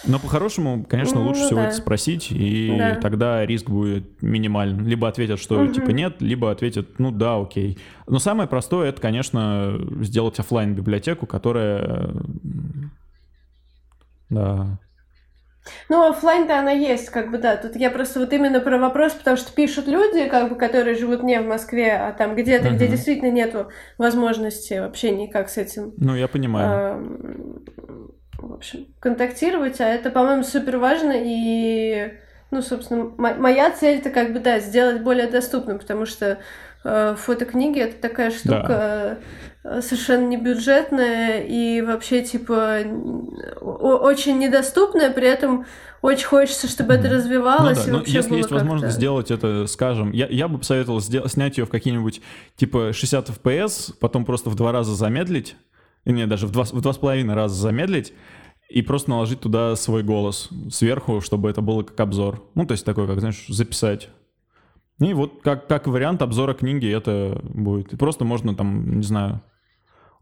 Но по-хорошему, конечно, лучше всего это спросить, и тогда риск будет минимален. Либо ответят, что типа нет, либо ответят, ну да, окей. Но самое простое — это, конечно, сделать офлайн-библиотеку, которая... Да. Ну, офлайн-то она есть, как бы, да. Тут я просто вот именно про вопрос, потому что пишут люди, как бы, которые живут не в Москве, а там где-то, где действительно нету возможности вообще никак с этим... Ну, я понимаю. В общем, контактировать, а это, по-моему, супер важно, и Ну, собственно, моя цель-то как бы, да, сделать более доступным, потому что фотокниги — это такая штука, да, совершенно небюджетная и вообще, типа, очень недоступная, при этом очень хочется, чтобы это развивалось. Ну, да. И вообще, если есть возможность сделать это, скажем, я бы посоветовал снять ее в какие-нибудь, типа, 60 FPS, потом просто в 2 раза замедлить, не, даже в 2,5 раза замедлить, и просто наложить туда свой голос сверху, чтобы это было как обзор. Ну, то есть такой, как, знаешь, записать. И вот как вариант обзора книги это будет. И просто можно там, не знаю,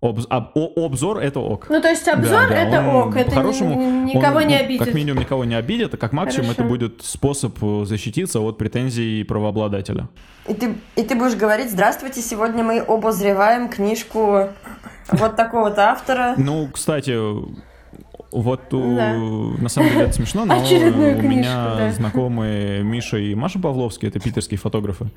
обзор — это ок. Ну, то есть обзор, да, — это ок, это никого не обидит. Как минимум никого не обидит, а как максимум это будет способ защититься от претензий правообладателя. И ты будешь говорить: «Здравствуйте, сегодня мы обозреваем книжку вот такого-то автора». Ну, кстати... Вот, да, на самом деле это смешно, но очередную у книжку, меня, да, знакомые Миша и Маша Павловские, это питерские фотографы,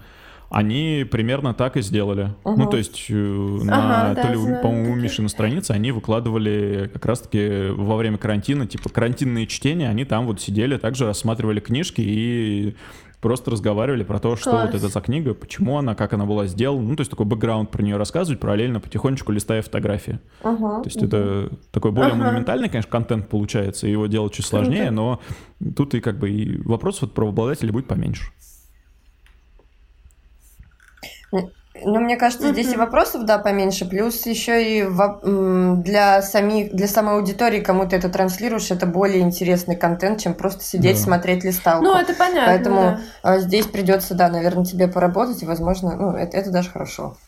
они примерно так и сделали. Угу. Ну, то есть, на, да, то ли, по-моему, у Миши на странице они выкладывали как раз-таки во время карантина, типа, карантинные чтения, они там вот сидели, также рассматривали книжки и просто разговаривали про то, что вот это за книга, почему она, как она была сделана. Ну, то есть такой бэкграунд про нее рассказывать, параллельно потихонечку листая фотографии. То есть это такой более монументальный, конечно, контент получается, его делать чуть сложнее, но тут и как бы и вопросов от правообладателей будет поменьше. Ну, мне кажется, здесь и вопросов, да, поменьше, плюс еще и для самой аудитории, кому ты это транслируешь, это более интересный контент, чем просто сидеть, да, смотреть листалку. Ну, это понятно. Поэтому, да, здесь придется, да, наверное, тебе поработать, и, возможно, ну, это даже хорошо.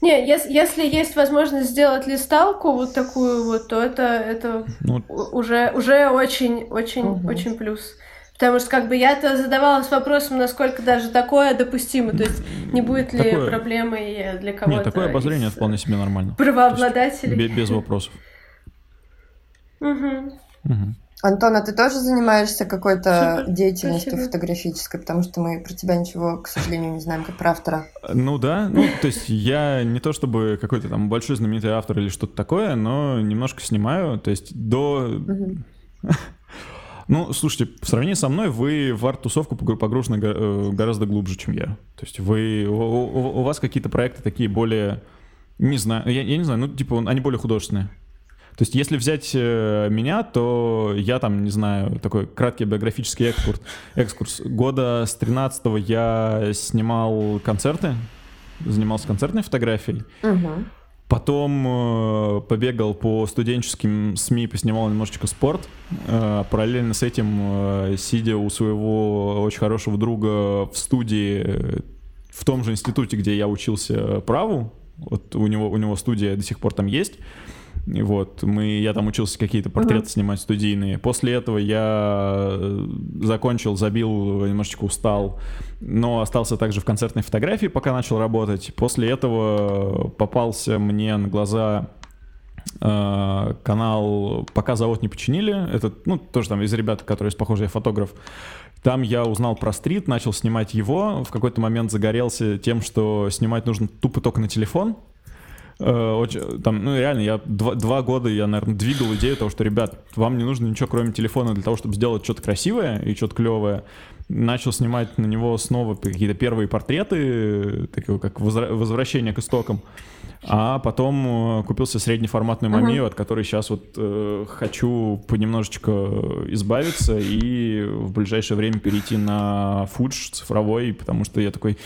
Не, если есть возможность сделать листалку вот такую вот, то это ну... уже очень-очень очень плюс. Потому что как бы я-то задавалась вопросом, насколько даже такое допустимо, то есть не будет ли такое... проблемой для кого-то. Нет, такое обозрение вполне себе нормально. Правообладателей. Без вопросов. Антон, а ты тоже занимаешься какой-то деятельностью фотографической? Потому что мы про тебя ничего, к сожалению, не знаем, как про автора. Ну да, ну то есть я не то чтобы какой-то там большой знаменитый автор или что-то такое, но немножко снимаю, то есть до... Ну, слушайте, в сравнении со мной вы в арт-тусовку погружены гораздо глубже, чем я. То есть вы, у вас какие-то проекты такие более, не знаю, я не знаю, ну, типа, они более художественные. То есть если взять меня, то я там, не знаю, такой краткий биографический экскурс. Года с 13-го я снимал концерты, занимался концертной фотографией. Потом побегал по студенческим СМИ, поснимал немножечко спорт. Параллельно с этим, сидя у своего очень хорошего друга в студии в том же институте, где я учился праву, вот у него студия до сих пор там есть. Вот, я там учился какие-то портреты снимать студийные. После этого я закончил, забил, немножечко устал, но остался также в концертной фотографии, пока начал работать. После этого попался мне на глаза канал «Пока завод не починили». Это, ну, тоже там из ребят, которые есть, похоже, я фотограф. Там я узнал про стрит, начал снимать его. В какой-то момент загорелся тем, что снимать нужно тупо только на телефон. Там, ну реально, я два года, я, наверное, двигал идею того, что, ребят, вам не нужно ничего, кроме телефона, для того, чтобы сделать что-то красивое и что-то клевое. Начал снимать на него снова какие-то первые портреты, такие как возвращение к истокам. А потом купился среднеформатную Мамию, от которой сейчас вот хочу понемножечко избавиться и в ближайшее время перейти на Фудж цифровой, потому что я такой...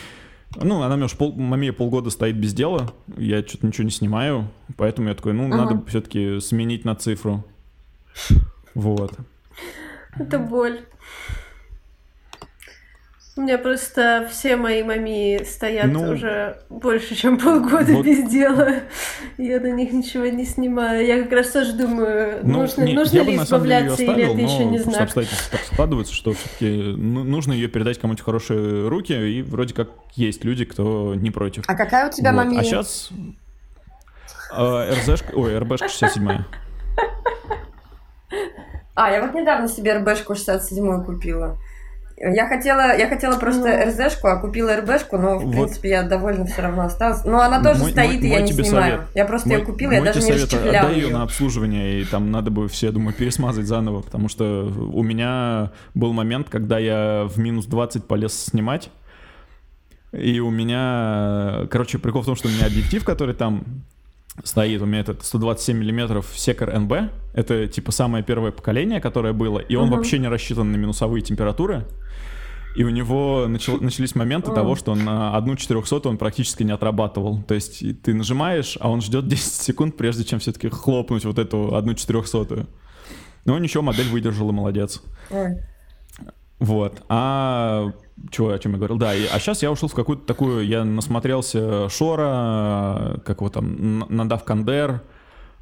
Ну, она у меня уже Мамия полгода стоит без дела, я что-то ничего не снимаю, поэтому я такой, надо все-таки сменить на цифру. Вот. Это боль. У меня просто все мои Мамии стоят уже больше, чем полгода без дела. Я на них ничего не снимаю. Я как раз тоже думаю, нужно ли избавляться, или это еще не знаю. Обстоятельства так складываются, что все-таки нужно ее передать кому-нибудь в хорошие руки, и вроде как есть люди, кто не против. А какая у тебя Мамия? А сейчас РБшка 67-я. Я вот недавно себе РБшку 67-ю купила. Я хотела просто РЗшку, а купила РБшку, но, в принципе, я довольна все равно осталась. Но она тоже стоит, и я не снимаю. Совет. Я просто ее купила, я даже не расчехляла. Отдай ее на обслуживание, и там надо бы все, я думаю, пересмазать заново, потому что у меня был момент, когда я в минус 20 полез снимать, и у меня, короче, прикол в том, что у меня объектив, который там стоит, у меня этот 127 миллиметров секер НБ, это типа самое первое поколение, которое было, и он вообще не рассчитан на минусовые температуры, и у него начались моменты того, что на 1/400 он практически не отрабатывал, то есть ты нажимаешь, а он ждет 10 секунд, прежде чем все-таки хлопнуть вот эту 1/400, но ничего, модель выдержала, молодец. Вот, о чем я говорил? Да, а сейчас я ушел в какую-то такую, я насмотрелся Шора, как его там, Надав Кандер,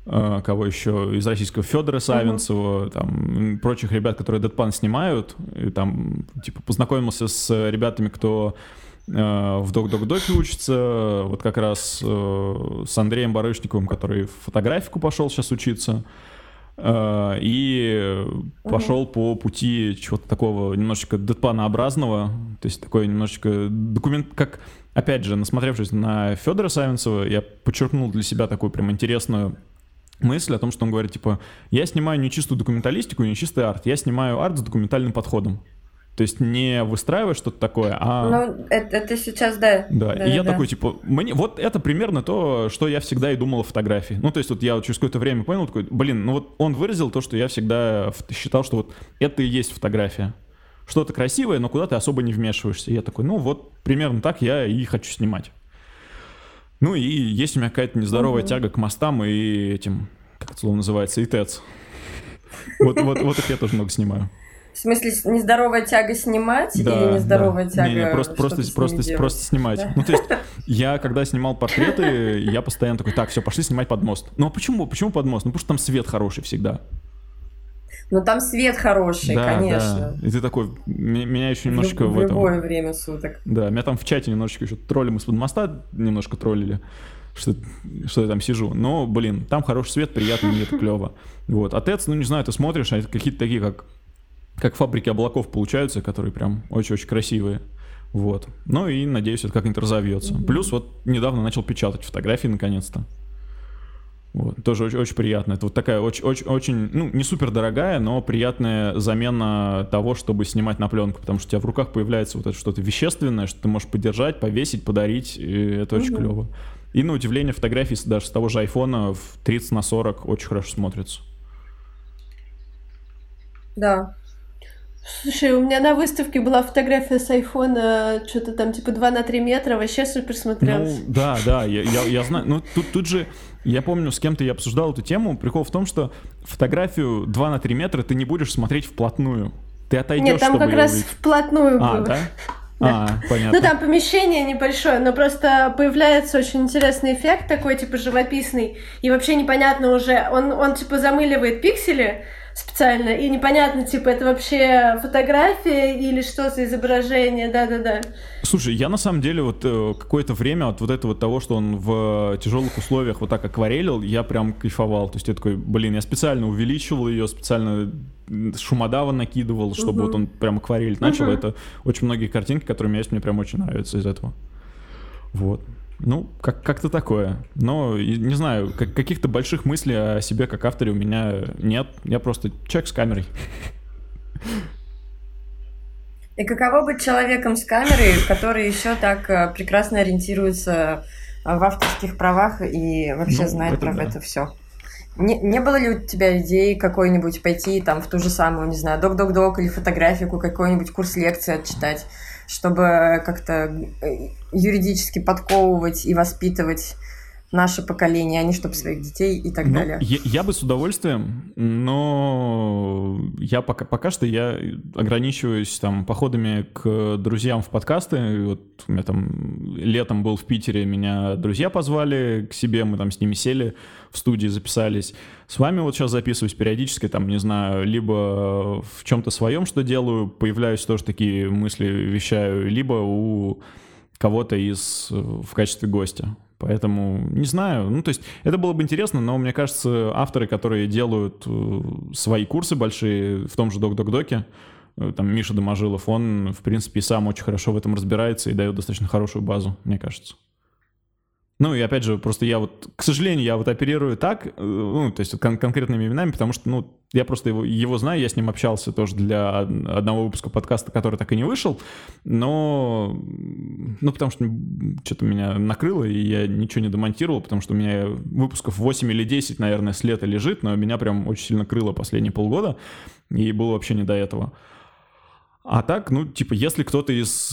кого еще, из российского Федора Савинцева, там, прочих ребят, которые Дэдпан снимают, и там, типа, познакомился с ребятами, кто в Док-Док-Доке учится, вот как раз с Андреем Барышниковым, который в фотографику пошел сейчас учиться. И пошел по пути чего-то такого немножечко дэдпанообразного, то есть такой немножечко документ, как, опять же, насмотревшись на Федора Савинцева, я подчеркнул для себя такую прям интересную мысль о том, что он говорит, типа, я снимаю не чистую документалистику, не чистый арт, я снимаю арт с документальным подходом. То есть не выстраиваешь что-то такое, а... Ну, это сейчас, да. Да, и я такой, типа, вот это примерно то, что я всегда и думал о фотографии. Ну, то есть вот я вот через какое-то время понял, такой, блин, ну вот он выразил то, что я всегда считал, что вот это и есть фотография. Что-то красивое, но куда ты особо не вмешиваешься. И я такой, ну вот примерно так я и хочу снимать. Ну и есть у меня какая-то нездоровая тяга к мостам и этим, как это слово называется, и ТЭЦ. Вот их я тоже много снимаю. В смысле, нездоровая тяга снимать, да, или нездоровая тяга... Не, просто снимать. Да? Ну, то есть, я когда снимал портреты, я постоянно такой, так, все, пошли снимать под мост. Ну, а почему под мост? Ну, потому что там свет хороший всегда. Ну, там свет хороший, да, конечно. Да. И ты такой, меня еще немножечко в этом... любое время суток. Да, меня там в чате немножечко еще тролли, мы из-под моста немножко троллили. Что я там сижу. Но, блин, там хороший свет, приятно, мне это клево. Вот. А ТЭЦ, ну, не знаю, ты смотришь, а это какие-то такие, как фабрики облаков получаются, которые прям очень-очень красивые. Вот. Ну и, надеюсь, это как-нибудь разовьется. Плюс вот недавно начал печатать фотографии наконец-то. Вот. Тоже очень-очень приятно. Это вот такая очень-очень, ну, не супер дорогая, но приятная замена того, чтобы снимать на пленку, потому что у тебя в руках появляется вот это что-то вещественное, что ты можешь подержать, повесить, подарить, и это очень клево. И на удивление фотографии даже с того же айфона в 30x40 очень хорошо смотрятся. Да. Слушай, у меня на выставке была фотография с айфона, что-то там типа 2x3 метра, вообще супер смотрелось. Ну, да, я знаю. Ну, тут же, я помню, с кем-то я обсуждал эту тему. Прикол в том, что фотографию 2x3 метра ты не будешь смотреть вплотную. Ты отойдешь, чтобы ее увидеть. Нет, там как раз вплотную было. Да? Да. Понятно. Ну, там помещение небольшое, но просто появляется очень интересный эффект такой, типа, живописный. И вообще непонятно уже, он типа замыливает пиксели, специально, и непонятно, типа, это вообще фотография или что за изображение, да-да-да. Слушай, я на самом деле вот какое-то время от вот этого того, что он в тяжелых условиях вот так акварелил, я прям кайфовал, то есть я такой, блин, я специально увеличивал ее, специально шумодава накидывал, чтобы вот он прям акварелить начал, это очень многие картинки, которые у меня есть, мне прям очень нравятся из этого, вот. Ну, как-то такое. Но, не знаю, каких-то больших мыслей о себе как авторе у меня нет. Я просто человек с камерой. И каково быть человеком с камерой, который еще так прекрасно ориентируется в авторских правах и вообще знает про это все? Не было ли у тебя идеи какой-нибудь пойти там в ту же самую, не знаю, док-док-док или фотографику, какой-нибудь курс лекции отчитать, чтобы как-то юридически подковывать и воспитывать наше поколение, а не чтобы своих детей и так далее? Я бы с удовольствием, но я пока что я ограничиваюсь там походами к друзьям в подкасты. Вот у меня там летом был в Питере, меня друзья позвали к себе, мы там с ними сели в студии, записались. С вами вот сейчас записываюсь периодически, там, не знаю, либо в чем-то своем, что делаю, появляюсь, тоже такие мысли вещаю, либо у кого-то в качестве гостя. Поэтому не знаю, ну то есть это было бы интересно, но мне кажется, авторы, которые делают свои курсы большие в том же Док-Док-Доке, там Миша Доможилов, он, в принципе, и сам очень хорошо в этом разбирается и дает достаточно хорошую базу, мне кажется. Ну и опять же, просто я вот, к сожалению, я вот оперирую так, ну, то есть конкретными именами, потому что, ну, я просто его знаю, я с ним общался тоже для одного выпуска подкаста, который так и не вышел, но, ну, потому что что-то меня накрыло, и я ничего не домонтировал, потому что у меня выпусков 8 или 10, наверное, с лета лежит, но меня прям очень сильно крыло последние полгода, и было вообще не до этого. А так, ну, типа, если кто-то из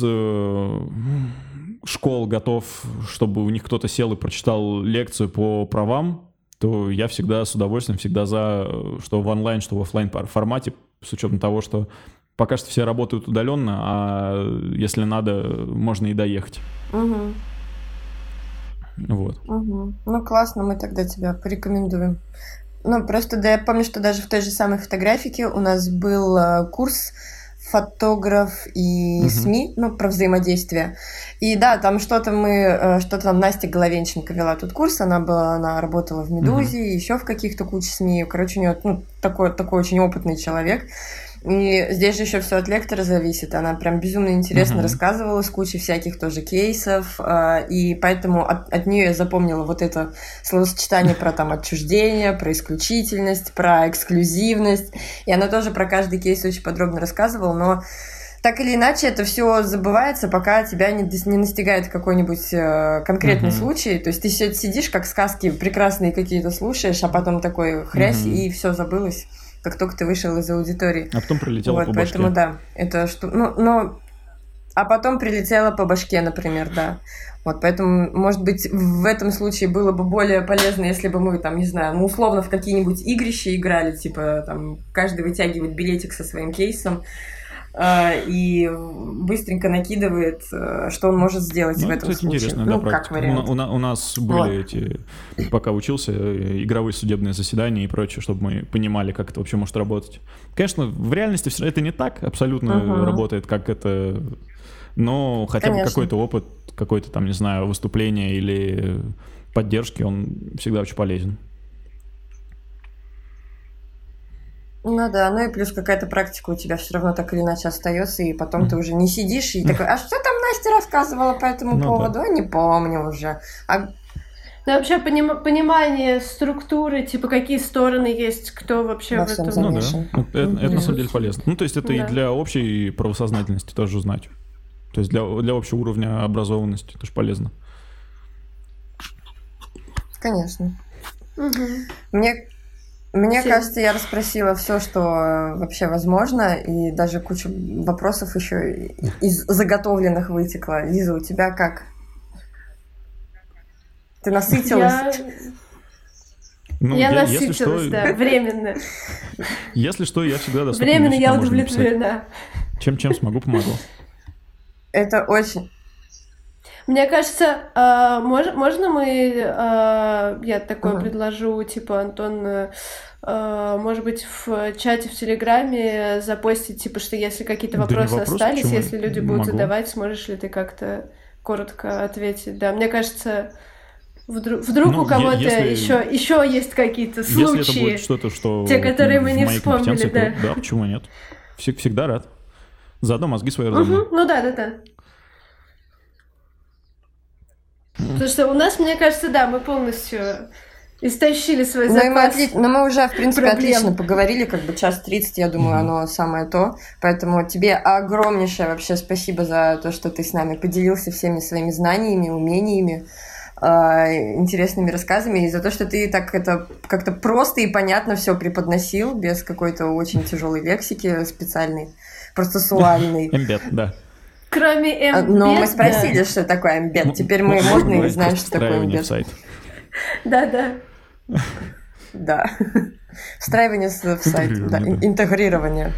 школ готов, чтобы у них кто-то сел и прочитал лекцию по правам, то я всегда с удовольствием, всегда за, что в онлайн, что в офлайн формате, с учетом того, что пока что все работают удаленно, а если надо, можно и доехать. Угу. Вот. Угу. Ну, классно, мы тогда тебя порекомендуем. Ну, просто да, я помню, что даже в той же самой фотографике у нас был курс фотограф и СМИ, ну, про взаимодействие. И да, там что-то там Настя Головенченко вела тут курс, она работала в «Медузе», еще в каких-то куче СМИ. Короче, у нее, ну, такой очень опытный человек. И здесь же еще все от лектора зависит. Она прям безумно интересно рассказывала с кучей всяких тоже кейсов. И поэтому от нее я запомнила вот это словосочетание про там отчуждение, про исключительность, про эксклюзивность. И она тоже про каждый кейс очень подробно рассказывала, но так или иначе это все забывается, пока тебя не настигает какой-нибудь конкретный случай. То есть ты все сидишь, как сказки прекрасные какие-то слушаешь, а потом такой хрясь, и все забылось, как только ты вышел из аудитории. А потом прилетело вот, по башке. Поэтому да, это что... Ну, а потом прилетело по башке, например, да. Вот, поэтому, может быть, в этом случае было бы более полезно, если бы мы, там, не знаю, ну, условно в какие-нибудь игрища играли, типа, там, каждый вытягивает билетик со своим кейсом и быстренько накидывает, что он может сделать в этом случае. Интересно, ну, да, как вариант. У нас были эти, пока учился, игровые судебные заседания и прочее, чтобы мы понимали, как это вообще может работать. Конечно, в реальности это не так абсолютно работает, как это, но хотя бы какой-то опыт, какое-то там, не знаю, выступление или поддержки, он всегда очень полезен. Ну да, ну и плюс какая-то практика у тебя все равно так или иначе остается, и потом ты уже не сидишь и такой, а что там Настя рассказывала по этому поводу? Да. Не помню уже. Да, вообще понимание структуры, типа какие стороны есть, кто вообще во в этом... замешан. Ну да, это на самом деле полезно. Ну то есть это и для общей правосознательности тоже знать. То есть для общего уровня образованности тоже полезно. Конечно. Мне кажется, я расспросила все, что вообще возможно, и даже куча вопросов еще из заготовленных вытекла. Лиза, у тебя как? Ты насытилась? Я насытилась, да, временно. Если что, я всегда доступна. Временно я удовлетворена. Чем смогу, помогу. Это очень... Мне кажется, можно мы, я такое предложу, типа, Антон, может быть, в чате, в Телеграме запостить, типа, что если какие-то вопросы остались, если люди будут задавать, сможешь ли ты как-то коротко ответить. Да, мне кажется, вдруг у кого-то еще есть какие-то случаи, если это будет что-то, что те, которые мы не вспомнили, да. Да, почему нет? Всегда рад. Заодно мозги свои разумные. Ну да. Потому что у нас, мне кажется, да, мы полностью истощили свой запас. Но мы уже, в принципе, отлично поговорили, как бы 1:30, я думаю, оно самое то. Поэтому тебе огромнейшее вообще спасибо за то, что ты с нами поделился всеми своими знаниями, умениями, интересными рассказами, и за то, что ты так это как-то просто и понятно все преподносил, без какой-то очень тяжелой лексики специальной, процессуальной. Эмбед, да. Кроме эмбед. Но мы спросили, что такое эмбед. Теперь мы можно и знаем, что такое эмбед. Да. Да. Встраивание в сайт. Да. Интегрирование.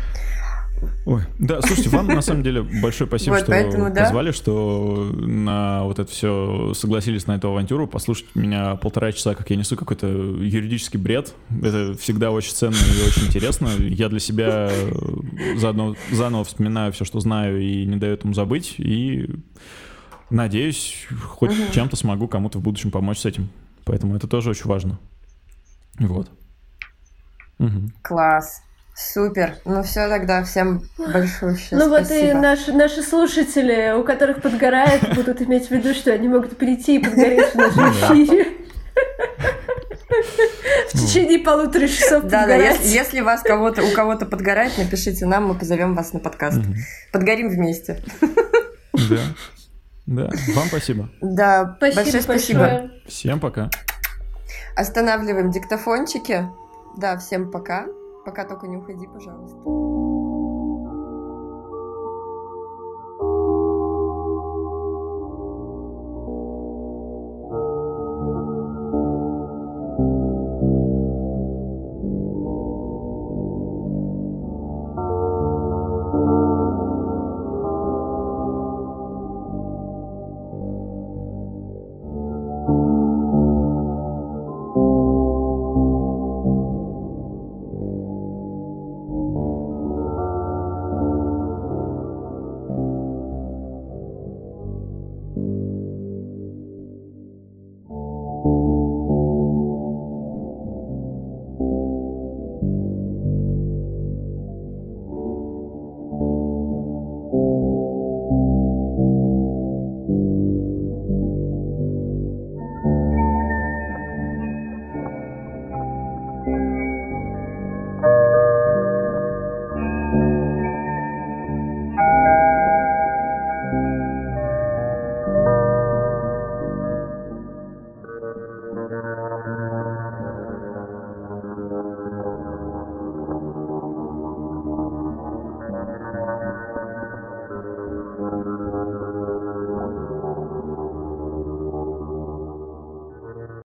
Ой, да, слушайте, вам на самом деле большое спасибо, что позвали, что на вот это все согласились на эту авантюру. Послушать меня 1,5 часа, как я несу какой-то юридический бред. Это всегда очень ценно и очень интересно. Я для себя заново вспоминаю все, что знаю, и не даю этому забыть. И надеюсь, хоть чем-то смогу кому-то в будущем помочь с этим. Поэтому это тоже очень важно. Вот. Класс. Супер. Ну все, тогда всем большое счастье. Ну вот спасибо. И наши слушатели, у которых подгорает, будут иметь в виду, что они могут прийти и подгореть в нашем эфире. В течение 1,5 часа подгорать. Да, если у кого-то подгорает, напишите нам, мы позовем вас на подкаст. Подгорим вместе. Да, вам спасибо. Да, большое спасибо. Всем пока. Останавливаем диктофончики. Да, всем пока. Пока только не уходи, пожалуйста.